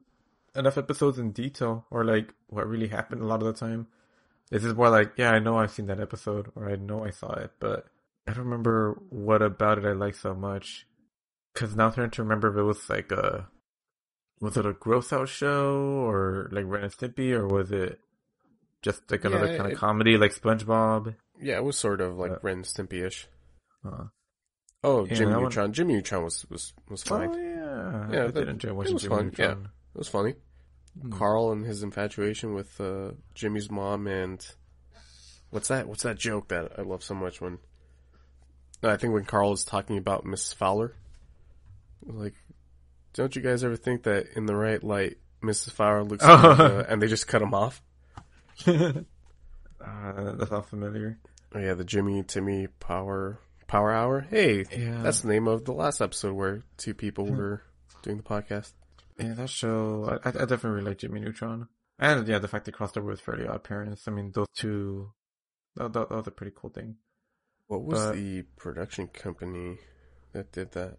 enough episodes in detail or, like, what really happened a lot of the time. This is more like, yeah, I know I've seen that episode, or I know I saw it, but I don't remember what about it I liked so much. Because now I'm trying to remember if it was like a... was it a gross-out show? Or like Ren and Stimpy? Or was it just like another yeah, kind it, of comedy like SpongeBob? Yeah, it was sort of like uh, Ren and Stimpy-ish. Uh, oh, yeah, Jimmy Neutron. One... Jimmy Neutron was, was, was fine. Oh, yeah. yeah I that, did enjoy watching Jimmy fun. Neutron. Yeah, it was funny. Mm. Carl and his infatuation with uh, Jimmy's mom and... What's that? What's that joke that I love so much when... No, I think when Carl is talking about Miss Fowler, like, Don't you guys ever think that in the right light, Missus Fowler looks like, uh, and they just cut him off? uh, that's not familiar. Oh yeah, the Jimmy Timmy Power Power Hour. Hey, yeah. That's the name of the last episode where two people were doing the podcast. Yeah, that show. I, I definitely relate Jimmy Neutron, and yeah, the fact they crossed over with Fairly OddParents. I mean, those two. That, that, that was a pretty cool thing. What was but, the production company that did that?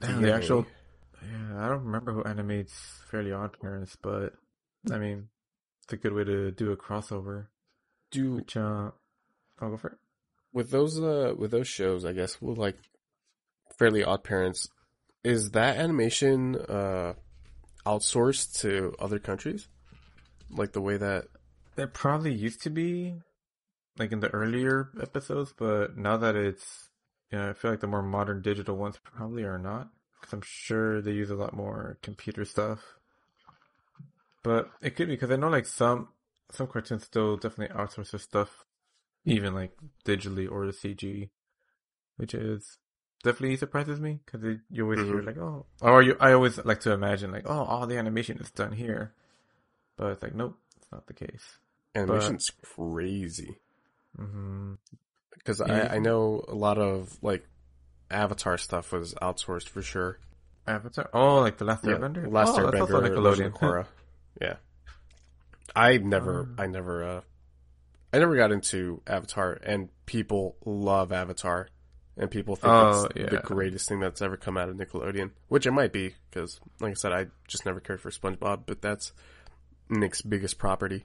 Damn, the actual. Yeah, I don't remember who animates Fairly OddParents, but I mean, it's a good way to do a crossover. Do which, uh, I'll go for it. With those uh, with those shows, I guess we'll like Fairly OddParents. Is that animation uh, outsourced to other countries? Like the way that it probably used to be, like in the earlier episodes, but now that it's, you know, I feel like the more modern digital ones probably are not. Because I'm sure they use a lot more computer stuff. But it could be, because I know like some some cartoons still definitely outsource their stuff, even like digitally or the C G, which is definitely surprises me, because you always mm-hmm. hear like, oh, or you, I always like to imagine like, oh, all the animation is done here, but it's like, nope, it's not the case. Animation's but, crazy. Because mm-hmm. yeah. I, I know a lot of like Avatar stuff was outsourced for sure. Avatar? Oh, like The Last Airbender? Yeah, Last oh, Airbender. That's also Nickelodeon. Korra. Yeah. I never, um, I never, uh, I never got into Avatar, and people love Avatar, and people think oh, it's yeah. the greatest thing that's ever come out of Nickelodeon, which it might be, because like I said, I just never cared for SpongeBob, but that's Nick's biggest property.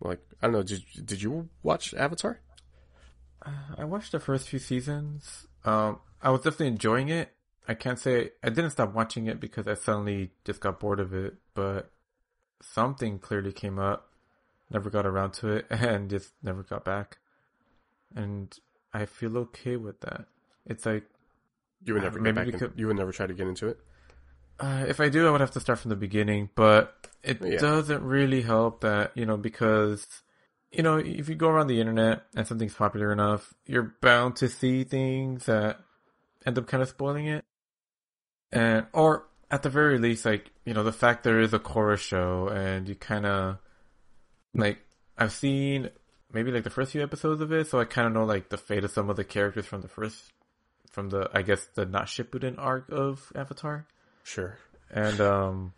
Like, I don't know, did, did you watch Avatar? Uh, I watched the first few seasons. Um, I was definitely enjoying it. I can't say I didn't stop watching it because I suddenly just got bored of it, but something clearly came up. Never got around to it and just never got back. And I feel okay with that. It's like you would never uh, get back because, in, you would never try to get into it. Uh, if I do, I would have to start from the beginning, but it yeah. doesn't really help that, you know, because you know, if you go around the internet and something's popular enough, you're bound to see things that end up kind of spoiling it. And, or at the very least, like, you know, the fact there is a Korra show and you kind of, like, I've seen maybe like the first few episodes of it, so I kind of know like the fate of some of the characters from the first, from the, I guess, the not Shippuden arc of Avatar. Sure. And, um,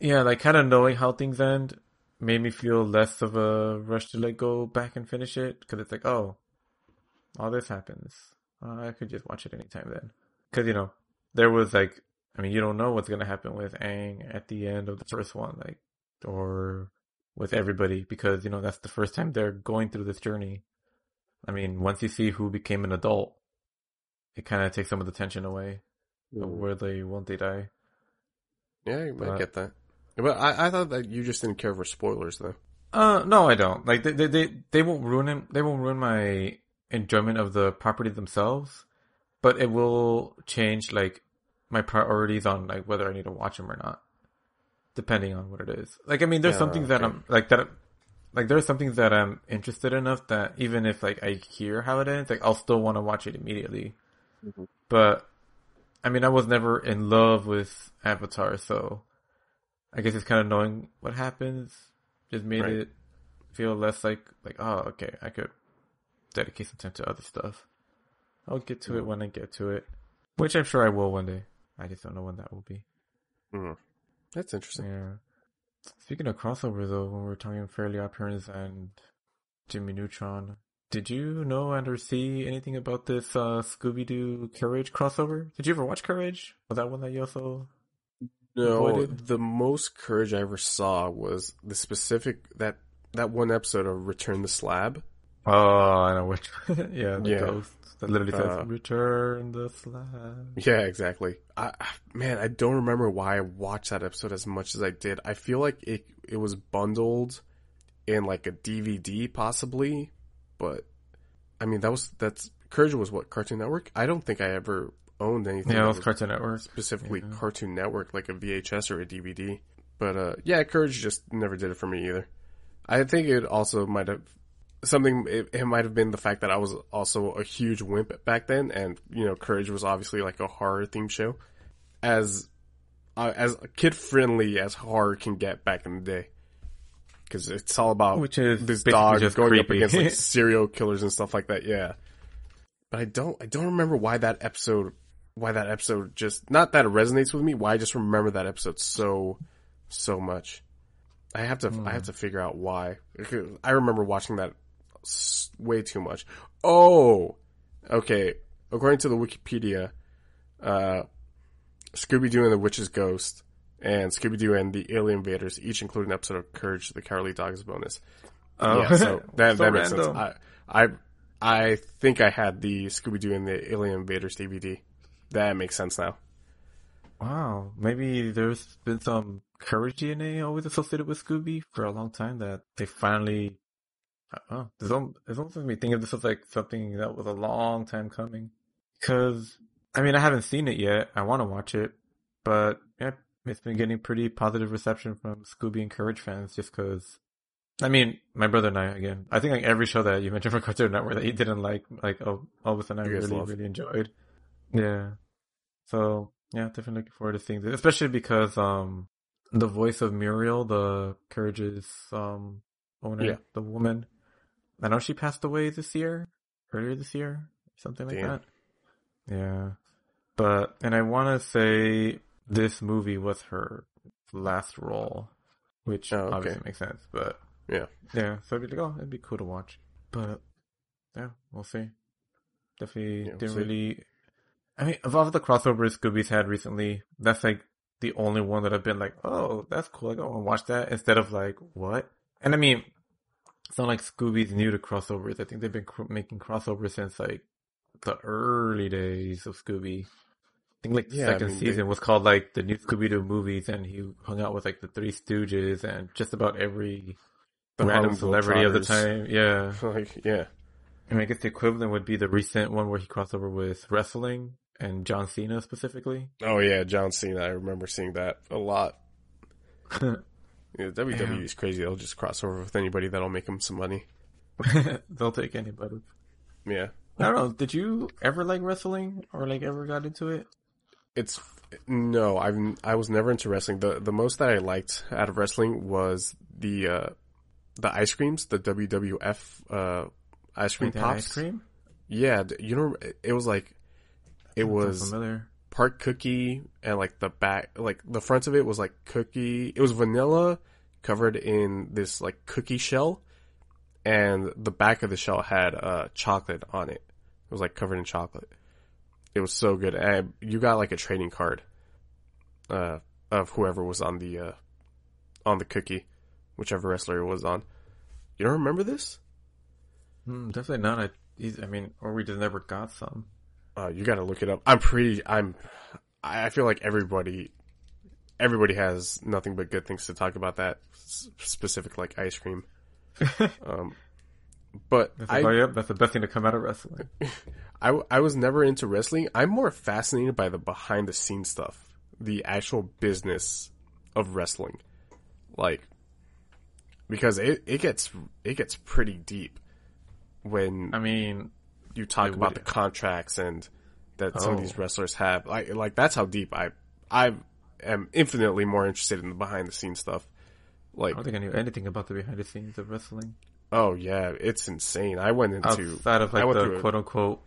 yeah, like kind of knowing how things end made me feel less of a rush to like go back and finish it, because it's like, oh, all this happens. Uh, I could just watch it anytime then. Because, you know, there was like, I mean, you don't know what's going to happen with Aang at the end of the first one, like, or with everybody, because, you know, that's the first time they're going through this journey. I mean, once you see who became an adult, it kind of takes some of the tension away. Mm. Where they won't they die? Yeah, you but, might get that. But I, I thought that you just didn't care for spoilers, though. Uh, no, I don't. Like they, they, they, they won't ruin him. They won't ruin my enjoyment of the property themselves. But it will change like my priorities on like whether I need to watch them or not, depending on what it is. Like, I mean, there's yeah, some things okay. that I'm like that. Like there's some things that I'm interested enough that even if like I hear how it ends, like I'll still want to watch it immediately. Mm-hmm. But I mean, I was never in love with Avatar, so. I guess it's kind of knowing what happens just made right. it feel less like, like, oh, okay, I could dedicate some time to other stuff. I'll get to mm. it when I get to it, which I'm sure I will one day. I just don't know when that will be. Mm. That's interesting. Yeah. Speaking of crossover, though, when we were talking Fairly OddParents and Jimmy Neutron, did you know and or see anything about this uh, Scooby-Doo Courage crossover? Did you ever watch Courage? Was that one that you also... No, avoided. The most Courage I ever saw was the specific, that, that one episode of Return the Slab. Oh, I know which one. yeah, the yeah. ghost that literally uh, says, Return the Slab. Yeah, exactly. I, man, I don't remember why I watched that episode as much as I did. I feel like it, it was bundled in like a D V D possibly, but I mean, that was, that's, Courage was what, Cartoon Network? I don't think I ever... owned anything. Yeah, it was Cartoon Network. Specifically yeah. Cartoon Network, like a V H S or a D V D. But, uh, yeah, Courage just never did it for me either. I think it also might have... Something... It, it might have been the fact that I was also a huge wimp back then, and, you know, Courage was obviously like a horror-themed show. as uh, as kid friendly as horror can get back in the day, because it's all about which is this dog just going creepy. Up against like serial killers and stuff like that. Yeah, but I don't I don't remember why that episode why that episode just not that it resonates with me. Why I just remember that episode so so much. I have to mm. I have to figure out why. I remember watching that way too much. Oh, okay. According to the Wikipedia, uh, Scooby-Doo and the Witch's Ghost and Scooby-Doo and the Alien Invaders each include an episode of Courage the Cowardly Dog as a bonus. Oh, yeah, so that, so that makes random. sense. I, I I think I had the Scooby-Doo and the Alien Invaders D V D. That makes sense now. Wow, maybe there's been some Courage D N A always associated with Scooby for a long time that they finally. Oh, this almost made me think of this as like something that was a long time coming. Because, I mean, I haven't seen it yet. I want to watch it. But yeah, it's been getting pretty positive reception from Scooby and Courage fans just because, I mean, my brother and I, again, I think like every show that you mentioned from Cartoon Network that you didn't like, like oh, all of a sudden I really, love. really enjoyed. Yeah. So, yeah, definitely looking forward to seeing this. Especially because um, the voice of Muriel, the Courage's um, owner, yeah. the woman, I know she passed away this year, earlier this year, something like Damn. that. Yeah. But, and I want to say this movie was her last role, which oh, okay. obviously makes sense, but yeah. Yeah, so it'd be like, oh, it'd be cool to watch. But, yeah, we'll see. Definitely yeah, we'll didn't see. really, I mean, of all the crossovers Scooby's had recently, that's like the only one that I've been like, oh, that's cool, I want to watch that, instead of like, what? And I mean, it's not like Scooby's new to crossovers. I think they've been cr- making crossovers since like the early days of Scooby. I think like the yeah, second I mean, season they... was called like the new Scooby-Doo movies, and he hung out with like the Three Stooges and just about every the random celebrity of the time. Yeah, like yeah. I mean, I guess the equivalent would be the recent one where he crossed over with wrestling and John Cena specifically. Oh yeah, John Cena. I remember seeing that a lot. Yeah, W W E yeah. is crazy. They'll just cross over with anybody that'll make them some money. They'll take anybody. Yeah. I don't know. Did you ever like wrestling or like ever got into it? It's no. I've I was never into wrestling. the The most that I liked out of wrestling was the uh, the ice creams, the W W F uh, ice cream like pops. Ice cream? Yeah. You know, it was like it was. familiar. Part cookie and like the back, like the front of it was like cookie. It was vanilla covered in this like cookie shell, and the back of the shell had uh chocolate on it. It was like covered in chocolate. It was so good. And you got like a trading card uh of whoever was on the uh on the cookie, whichever wrestler it was on. You don't remember this? Mm, definitely not. I, I mean, or we just never got some. Uh, you gotta look it up. I'm pretty, I'm, I feel like everybody, everybody has nothing but good things to talk about that s- specific, like, ice cream. Um, but that's, I, a, that's the best thing to come out of wrestling. I, I was never into wrestling. I'm more fascinated by the behind the scenes stuff, the actual business of wrestling. Like, because it, it gets, it gets pretty deep when, I mean, you talk like, about what? the contracts and that oh. some of these wrestlers have. Like, like that's how deep I, I am infinitely more interested in the behind the scenes stuff. Like, I don't think I knew anything about the behind the scenes of wrestling. Oh yeah, it's insane. I went into outside of like the quote unquote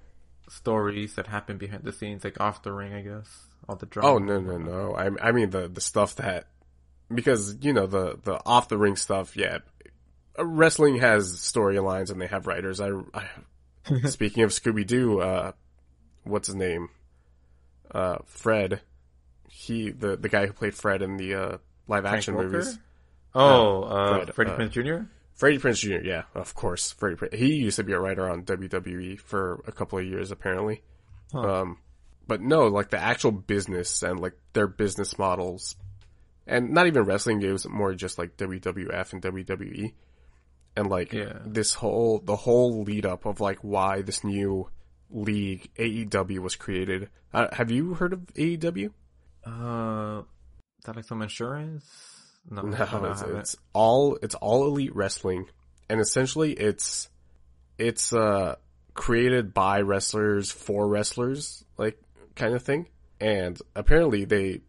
stories that happen behind the scenes, like off the ring, I guess. All the drama. Oh no no no. I I mean the the stuff that because you know the the off the ring stuff. Yeah, wrestling has storylines and they have writers. I. I Speaking of Scooby-Doo, uh, what's his name? Uh, Fred. He, the, the guy who played Fred in the, uh, live action movies. Oh, uh, uh Fred, Freddie uh, Prinze Junior? Freddie Prinze Junior, yeah, of course. Freddie Prinze. He used to be a writer on W W E for a couple of years, apparently. Huh. Um, but no, like the actual business and like their business models and not even wrestling games, more just like W W F and W W E. And like yeah. this whole, the whole lead up of like why this new league A E W was created. Uh, have you heard of A E W? Uh, is that like some insurance? No, no it's, it's all it's all elite wrestling, and essentially it's it's uh created by wrestlers for wrestlers, like kind of thing. And apparently they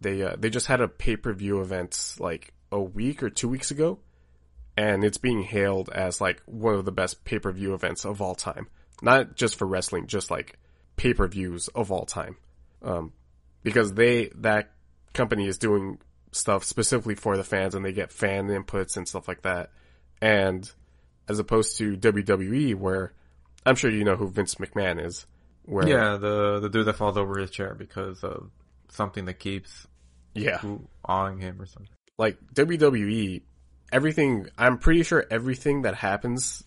they uh, they just had a pay-per-view event like a week or two weeks ago, and it's being hailed as like one of the best pay-per-view events of all time. Not just for wrestling, just like pay-per-views of all time. Um, because they, that company is doing stuff specifically for the fans, and they get fan inputs and stuff like that. And as opposed to W W E, where I'm sure you know who Vince McMahon is. Where, yeah, the the dude that falls over his chair because of something that keeps yeah awing him or something. Like W W E, everything, I'm pretty sure everything that happens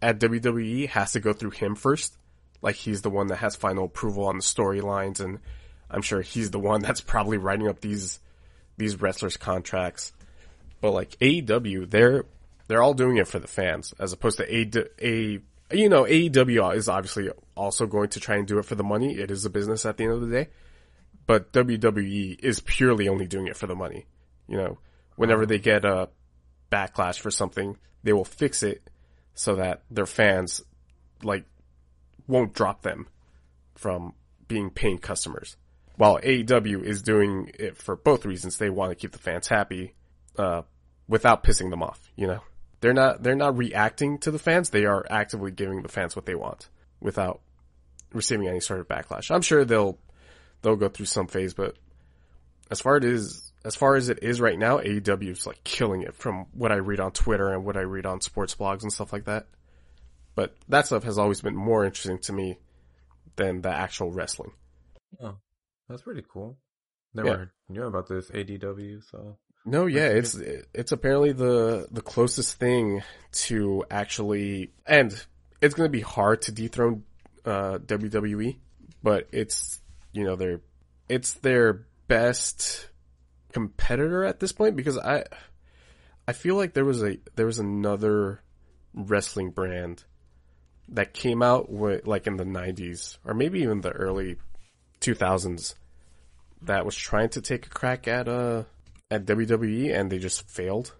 at W W E has to go through him first. Like, he's the one that has final approval on the storylines, and I'm sure he's the one that's probably writing up these these wrestlers' contracts. But like A E W, they're they're all doing it for the fans, as opposed to a a. You know, A E W is obviously also going to try and do it for the money. It is a business at the end of the day. But W W E is purely only doing it for the money. You know, whenever they get a backlash for something, they will fix it so that their fans, like, won't drop them from being paying customers. While A E W is doing it for both reasons. They want to keep the fans happy, uh, without pissing them off, you know. They're not, they're not reacting to the fans. They are actively giving the fans what they want without receiving any sort of backlash. I'm sure they'll, they'll go through some phase, but as far it is, as far as it is right now, A E W is like killing it from what I read on Twitter and what I read on sports blogs and stuff like that. But that stuff has always been more interesting to me than the actual wrestling. Oh, that's pretty cool. Never yeah. knew about this A D W, so. No, yeah, it's it's apparently the the closest thing to actually, and it's going to be hard to dethrone uh, W W E, but it's, you know, their it's their best competitor at this point, because I I feel like there was a there was another wrestling brand that came out with, like, in the nineties or maybe even the early two thousands that was trying to take a crack at a. At W W E, and they just failed.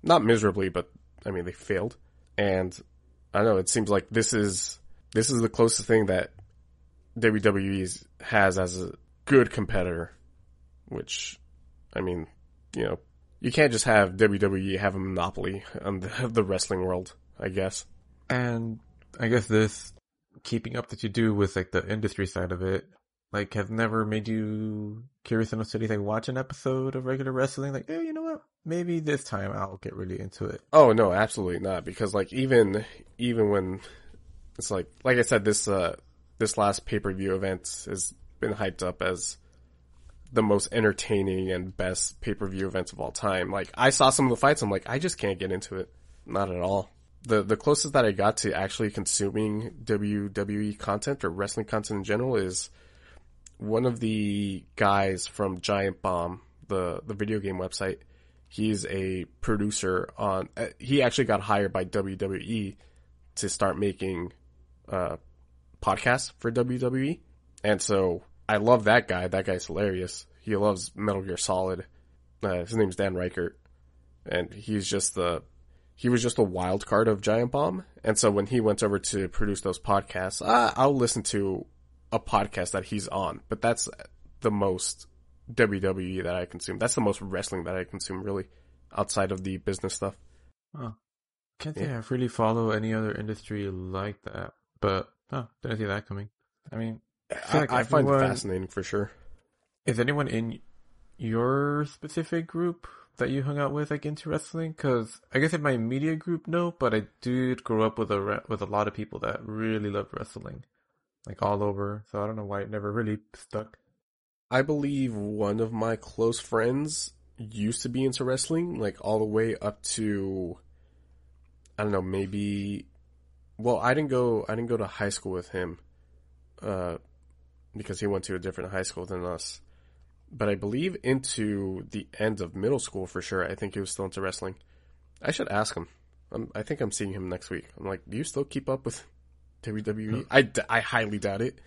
Not miserably, but I mean, they failed. And I don't know, it seems like this is this is the closest thing that W W E has as a good competitor, which, I mean, you know, you can't just have W W E have a monopoly on the, the wrestling world, I guess. And I guess this keeping up that you do with, like, the industry side of it, like, have never made you curious enough to like watch an episode of regular wrestling? Like, hey, you know what? Maybe this time I'll get really into it. Oh no, absolutely not. Because like even even when it's like like I said, this uh this last pay per view event has been hyped up as the most entertaining and best pay per view events of all time. Like, I saw some of the fights, I'm like, I just can't get into it. Not at all. The the closest that I got to actually consuming W W E content or wrestling content in general is one of the guys from Giant Bomb, the, the video game website. He's a producer on, uh, he actually got hired by W W E to start making, uh, podcasts for W W E. And so I love that guy. That guy's hilarious. He loves Metal Gear Solid. Uh, his name's Dan Reichert. And he's just the, he was just a wild card of Giant Bomb. And so when he went over to produce those podcasts, uh, I'll listen to a podcast that he's on, but that's the most W W E that I consume. That's the most wrestling that I consume, really, outside of the business stuff. Huh. Can't say yeah. I really follow any other industry like that, but oh, didn't see that coming. I mean, I, like I find it fascinating for sure. Is anyone in your specific group that you hung out with like into wrestling? Because I guess in my media group, no, but I did grow up with a with a lot of people that really loved wrestling. Like, all over. So I don't know why it never really stuck. I believe one of my close friends used to be into wrestling. Like, all the way up to, I don't know, maybe... Well, I didn't go I didn't go to high school with him. Uh, because he went to a different high school than us. But I believe into the end of middle school, for sure, I think he was still into wrestling. I should ask him. I'm, I think I'm seeing him next week. I'm like, do you still keep up with... W W E? I, d- I highly doubt it,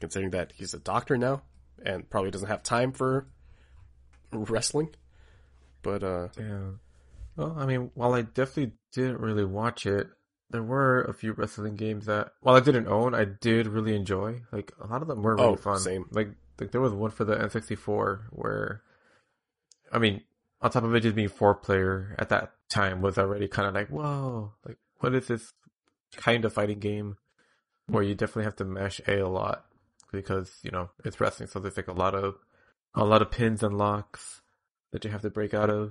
considering that he's a doctor now and probably doesn't have time for wrestling. But, uh... yeah. Well, I mean, while I definitely didn't really watch it, there were a few wrestling games that, while I didn't own, I did really enjoy. Like, a lot of them were really oh, fun. Same. Like, Like there was one for the N sixty-four where, I mean, on top of it just being four player at that time was already kind of like, whoa, like what is this kind of fighting game where you definitely have to mash A a lot because, you know, it's wrestling, so there's like a lot of a lot of pins and locks that you have to break out of.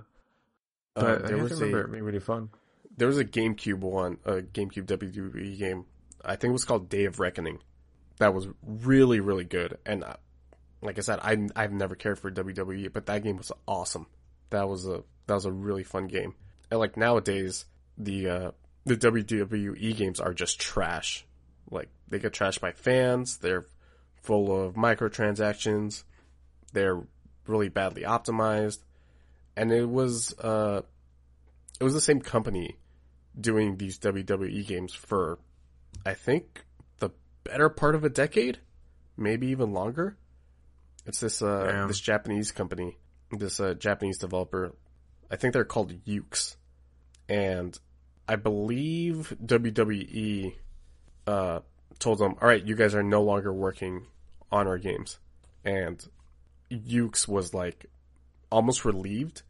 Uh, but there I was remember a, it being really fun. There was a GameCube one, a GameCube W W E game. I think it was called Day of Reckoning. That was really, really good. And uh, like I said, I I've never cared for W W E, but that game was awesome. That was a that was a really fun game. And like nowadays, the uh, the W W E games are just trash. Like they get trashed by fans. They're full of microtransactions. They're really badly optimized. And it was uh, it was the same company doing these W W E games for, I think, the better part of a decade, maybe even longer. It's this uh, Damn. this Japanese company, this uh, Japanese developer. I think they're called Yuke's. And I believe W W E uh, told them, all right, you guys are no longer working on our games. And Yuke's was like almost relieved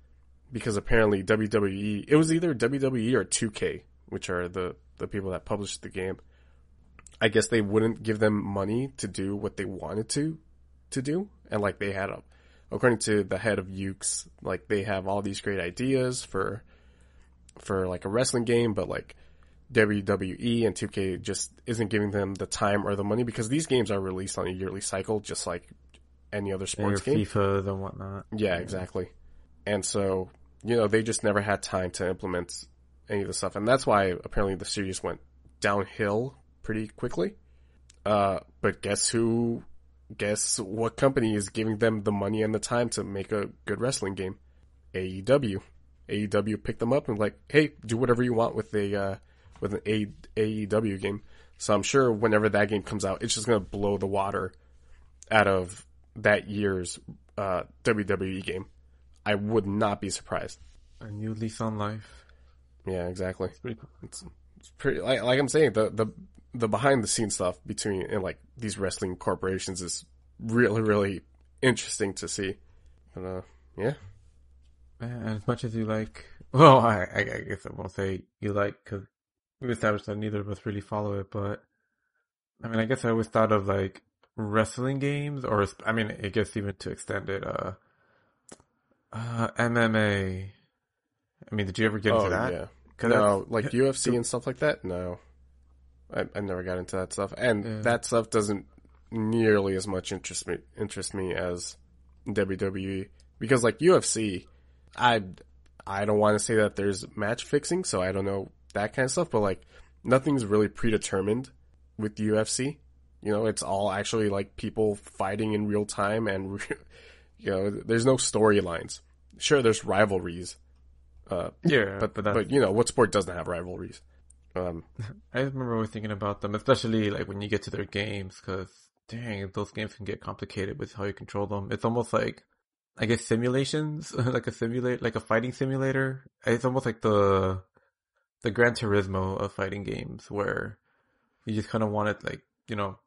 because apparently W W E, it was either W W E or two K, which are the, the people that published the game. I guess they wouldn't give them money to do what they wanted to, to do. And like they had a, according to the head of Yuke's, like they have all these great ideas for, for like a wrestling game, but like W W E and two K just isn't giving them the time or the money because these games are released on a yearly cycle, just like any other sports game. FIFA and whatnot. Yeah, exactly. And so, you know, they just never had time to implement any of the stuff. And that's why apparently the series went downhill pretty quickly. Uh, but guess who, guess what company is giving them the money and the time to make a good wrestling game? A E W. A E W picked them up and like, hey, do whatever you want with a, uh, with an A E W game. So I'm sure whenever that game comes out, it's just going to blow the water out of that year's uh, W W E game. I would not be surprised. A new lease on life. Yeah, exactly. It's pretty. Cool. It's, it's pretty. Like, like I'm saying, the the the behind the scenes stuff between and like these wrestling corporations is really really interesting to see. But uh, yeah. Man, as much as you like, well, I I guess I won't say you like because we established that neither of us really follow it. But I mean, I guess I always thought of like wrestling games, or I mean, I guess even to extend it, uh, uh, M M A. I mean, did you ever get into oh, that? Yeah. No, that's... like U F C and stuff like that. No, I, I never got into that stuff, and yeah. that stuff doesn't nearly as much interest me interest me as W W E because, like U F C, I I don't want to say that there's match fixing, so I don't know that kind of stuff, but like nothing's really predetermined with U F C. You know, it's all actually like people fighting in real time and, you know, there's no storylines. Sure, there's rivalries. Uh, yeah. But, but, but, you know, what sport doesn't have rivalries? Um, I remember always thinking about them, especially like when you get to their games, because dang, those games can get complicated with how you control them. It's almost like, I guess, simulations, like a simulate, like a fighting simulator. It's almost like the, the Gran Turismo of fighting games where you just kind of want it like, you know,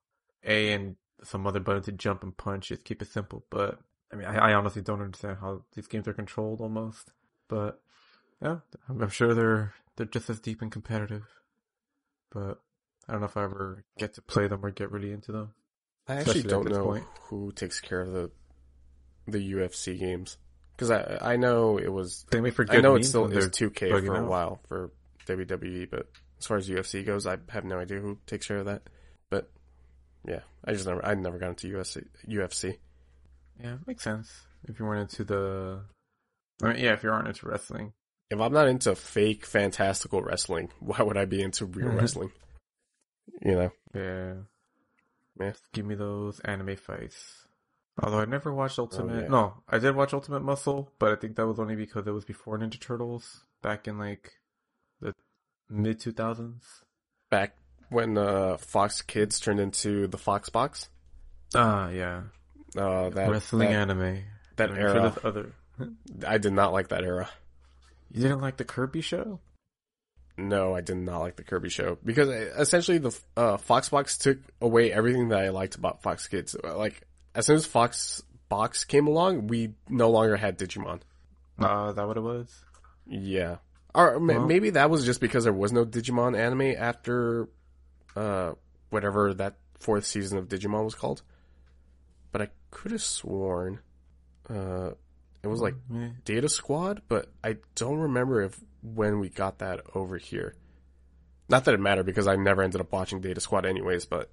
A and some other button to jump and punch. Just keep it simple. But I mean, I, I honestly don't understand how these games are controlled almost. But yeah, I'm, I'm sure they're they're just as deep and competitive. But I don't know if I ever get to play them or get really into them. I actually don't know point. who takes care of the the U F C games because I I know it was they may forget I know it still is two K for a out. while for W W E, but as far as U F C goes, I have no idea who takes care of that. But yeah, I just never, I never got into U F C. Yeah, makes sense. If you weren't into the, I mean, yeah, if you aren't into wrestling. If I'm not into fake, fantastical wrestling, why would I be into real wrestling? You know? Yeah. Yeah. Just give me those anime fights. Although I never watched Ultimate, oh, yeah. no, I did watch Ultimate Muscle, but I think that was only because it was before Ninja Turtles, back in like the mid two thousands. Back when uh, Fox Kids turned into the Fox Box. Ah, uh, yeah. Uh, that, Wrestling that, anime. That I mean, era. Sure other... I did not like that era. You didn't like the Kirby show? No, I did not like the Kirby show. Because essentially the uh, Fox Box took away everything that I liked about Fox Kids. Like, as soon as Fox Box came along, we no longer had Digimon. Uh, is that what it was? Yeah. Or well, maybe that was just because there was no Digimon anime after uh, whatever that fourth season of Digimon was called. But I could have sworn uh, it was like yeah. Data Squad, but I don't remember if when we got that over here. Not that it mattered because I never ended up watching Data Squad anyways, but...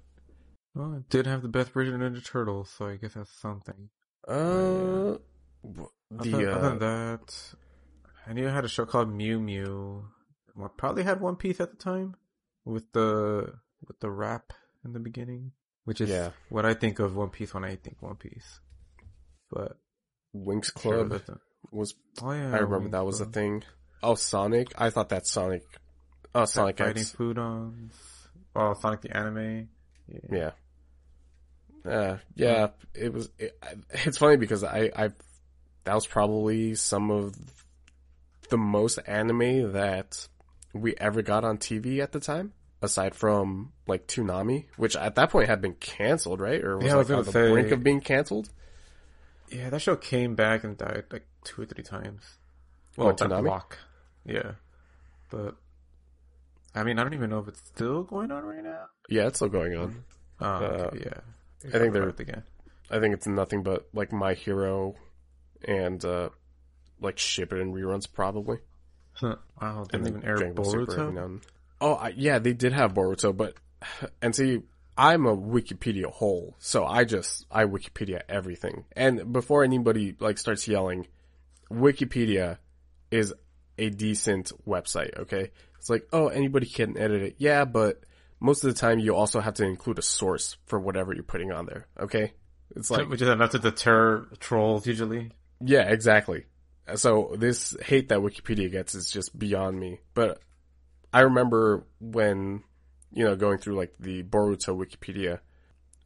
Well, it did have the Beth Bridget and Ninja Turtles, so I guess that's something. Uh... But, uh the, other, uh, other than that... I knew I had a show called Mew Mew. I probably had One Piece at the time. With the... With the rap in the beginning. Which is yeah. what I think of One Piece when I think One Piece. But... Winx Club sure, the, was... Oh yeah, I remember Winx that was Club. A thing. Oh, Sonic? I thought that Sonic... Oh, Sonic Fighting X. Foodons. Oh, Sonic the Anime. Yeah. Yeah. Uh, yeah, it was... It, it's funny because I, I... That was probably some of the most anime that we ever got on T V at the time. Aside from, like, Toonami, which at that point had been canceled, right? Or was yeah, like, on the say, brink of being canceled? Yeah, that show came back and died, like, two or three times. Well, oh, Toonami? Block. Yeah. But... I mean, I don't even know if it's still going on right now. Yeah, it's still going on. Oh, uh, okay, yeah. It's I think they're. Again. I think it's nothing but like My Hero, and uh, like Shippuden reruns probably. Huh. Wow, didn't even air Boruto. Oh, I, yeah, they did have Boruto, but and see, I'm a Wikipedia hole, so I just I Wikipedia everything. And before anybody like starts yelling, Wikipedia is a decent website, okay? It's like, oh, anybody can edit it. Yeah, but most of the time you also have to include a source for whatever you're putting on there, okay? It's like... Which is enough to deter trolls, usually. Yeah, exactly. So this hate that Wikipedia gets is just beyond me. But I remember when, you know, going through, like, the Boruto Wikipedia,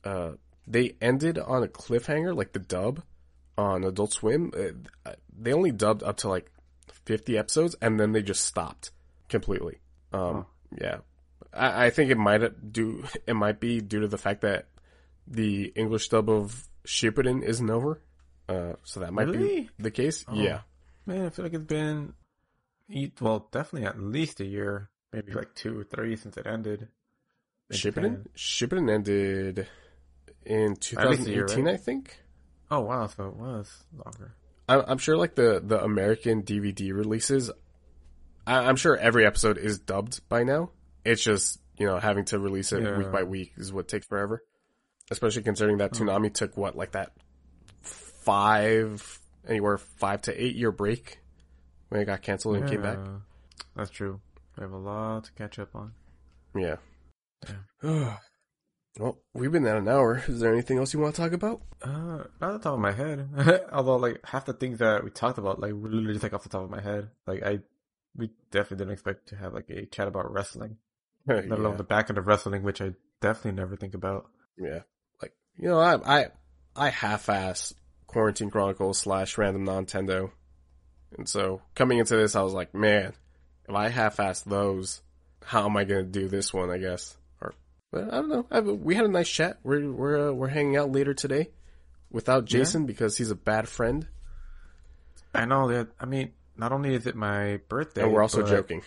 uh, they ended on a cliffhanger, like the dub on Adult Swim. They only dubbed up to, like, fifty episodes, and then they just stopped completely. Um, huh. Yeah. I, I think it might do. It might be due to the fact that the English dub of Shippuden isn't over. Uh, so that might really? be the case. Oh. Yeah. Man, I feel like it's been, well, definitely at least a year, maybe like two or three since it ended. Shippuden? Shippuden ended in twenty eighteen, year, right? I think. Oh, wow. So it was longer. I'm sure, like, the, the American D V D releases, I'm sure every episode is dubbed by now. It's just, you know, having to release it yeah. week by week is what takes forever. Especially considering that Toonami oh. took, what, like that five, anywhere five to eight year break when it got canceled and yeah. came back. That's true. We have a lot to catch up on. Yeah. yeah. Well, we've been at an hour. Is there anything else you want to talk about? Uh, not off the top of my head. Although, like, half the things that we talked about, like, really just, like, off the top of my head. Like, I, we definitely didn't expect to have, like, a chat about wrestling. Let yeah. alone the back end of wrestling, which I definitely never think about. Yeah. Like, you know, I, I, I half-ass Quarantine Chronicles slash Random Nintendo. And so, coming into this, I was like, man, if I half-ass those, how am I going to do this one, I guess? But I don't know. I, we had a nice chat. We're we're uh, we're hanging out later today, without Jason yeah. because he's a bad friend. I know that. I mean, not only is it my birthday, and we're also but... joking.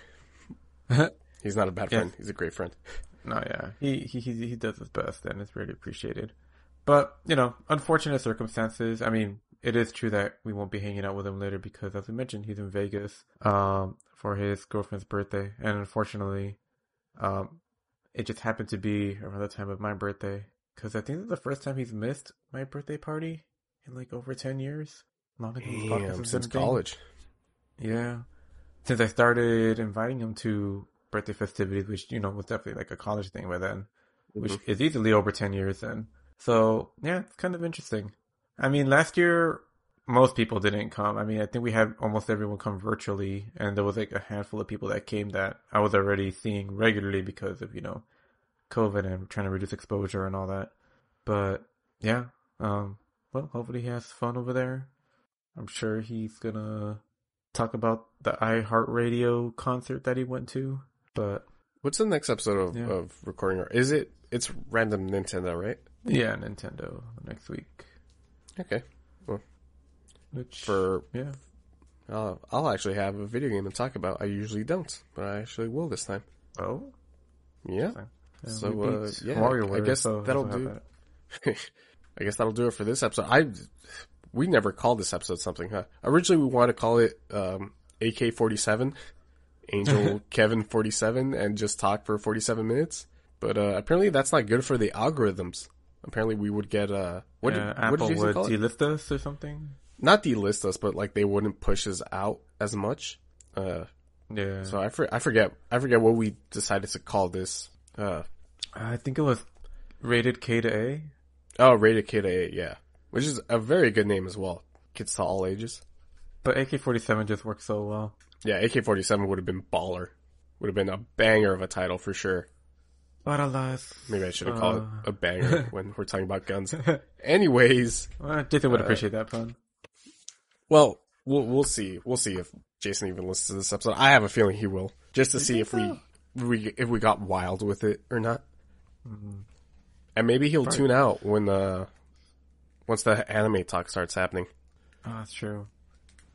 He's not a bad friend. Yes. He's a great friend. No, yeah, he he he, he does his best, and it's really appreciated. But you know, unfortunate circumstances. I mean, it is true that we won't be hanging out with him later because, as we mentioned, he's in Vegas um for his girlfriend's birthday, and unfortunately, um. it just happened to be around the time of my birthday. Because I think it's the first time he's missed my birthday party in like over ten years. Longer than Damn, since college. Yeah. Since I started inviting him to birthday festivities, which, you know, was definitely like a college thing by then. Mm-hmm. Which is easily over ten years then. So, yeah, it's kind of interesting. I mean, last year, most people didn't come. I mean, I think we had almost everyone come virtually, and there was like a handful of people that came that I was already seeing regularly because of, you know, COVID and trying to reduce exposure and all that. But yeah, um, well, hopefully he has fun over there. I'm sure he's gonna talk about the iHeartRadio concert that he went to. But what's the next episode of, yeah. of recording? Is it? It's Random Nintendo, right? Yeah, Nintendo next week. Okay. Well, Which, for yeah, uh, I'll actually have a video game to talk about. I usually don't, but I actually will this time. Oh, yeah. yeah so uh, yeah, I, I guess so that'll do. That. I guess that'll do it for this episode. I we never called this episode something, huh? Originally, we wanted to call it um, A K forty-seven, Angel Kevin forty-seven, and just talk for forty-seven minutes. But uh, apparently, that's not good for the algorithms. Apparently, we would get uh, what yeah, did, Apple what did you would delist us or something. Not delist us, but like they wouldn't push us out as much. Uh, yeah. So I, for, I forget I forget what we decided to call this. Uh, I think it was Rated K to A. Oh, Rated K to A, yeah, which is a very good name as well. Kids to all ages. But A K forty-seven just works so well. Yeah, A K forty-seven would have been baller. Would have been a banger of a title for sure. What a loss. Maybe I should have uh, called it a banger when we're talking about guns. Anyways, well, Jason would uh, appreciate that pun. Well, we'll we'll see. We'll see if Jason even listens to this episode. I have a feeling he will, just to you see if so? we we if we got wild with it or not. Mm-hmm. And maybe he'll Probably. tune out when the once the anime talk starts happening. Oh, that's true.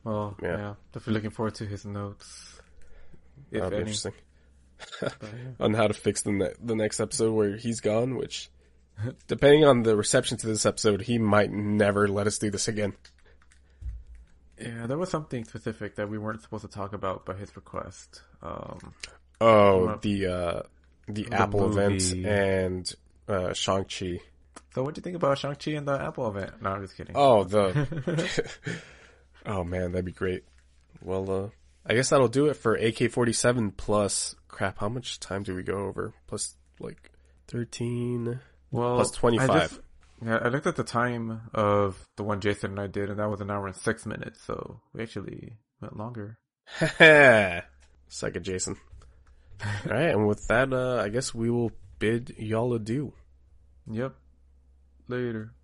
Well, yeah, yeah definitely looking forward to his notes. That'll be any. interesting. On how to fix the ne- the next episode where he's gone, which, depending on the reception to this episode, he might never let us do this again. Yeah, there was something specific that we weren't supposed to talk about by his request. Um, oh, gonna, the uh, the, the Apple event and uh, Shang-Chi. So what do you think about Shang-Chi and the Apple event? No, I'm just kidding. Oh, the... oh, man, that'd be great. Well, uh... I guess that'll do it for A K forty-seven plus, crap, how much time do we go over? Plus, like, thirteen, well, plus twenty-five. I just, yeah, I looked at the time of the one Jason and I did, and that was an hour and six minutes, so we actually went longer. Second Jason. All right, and with that, uh, I guess we will bid y'all adieu. Yep. Later.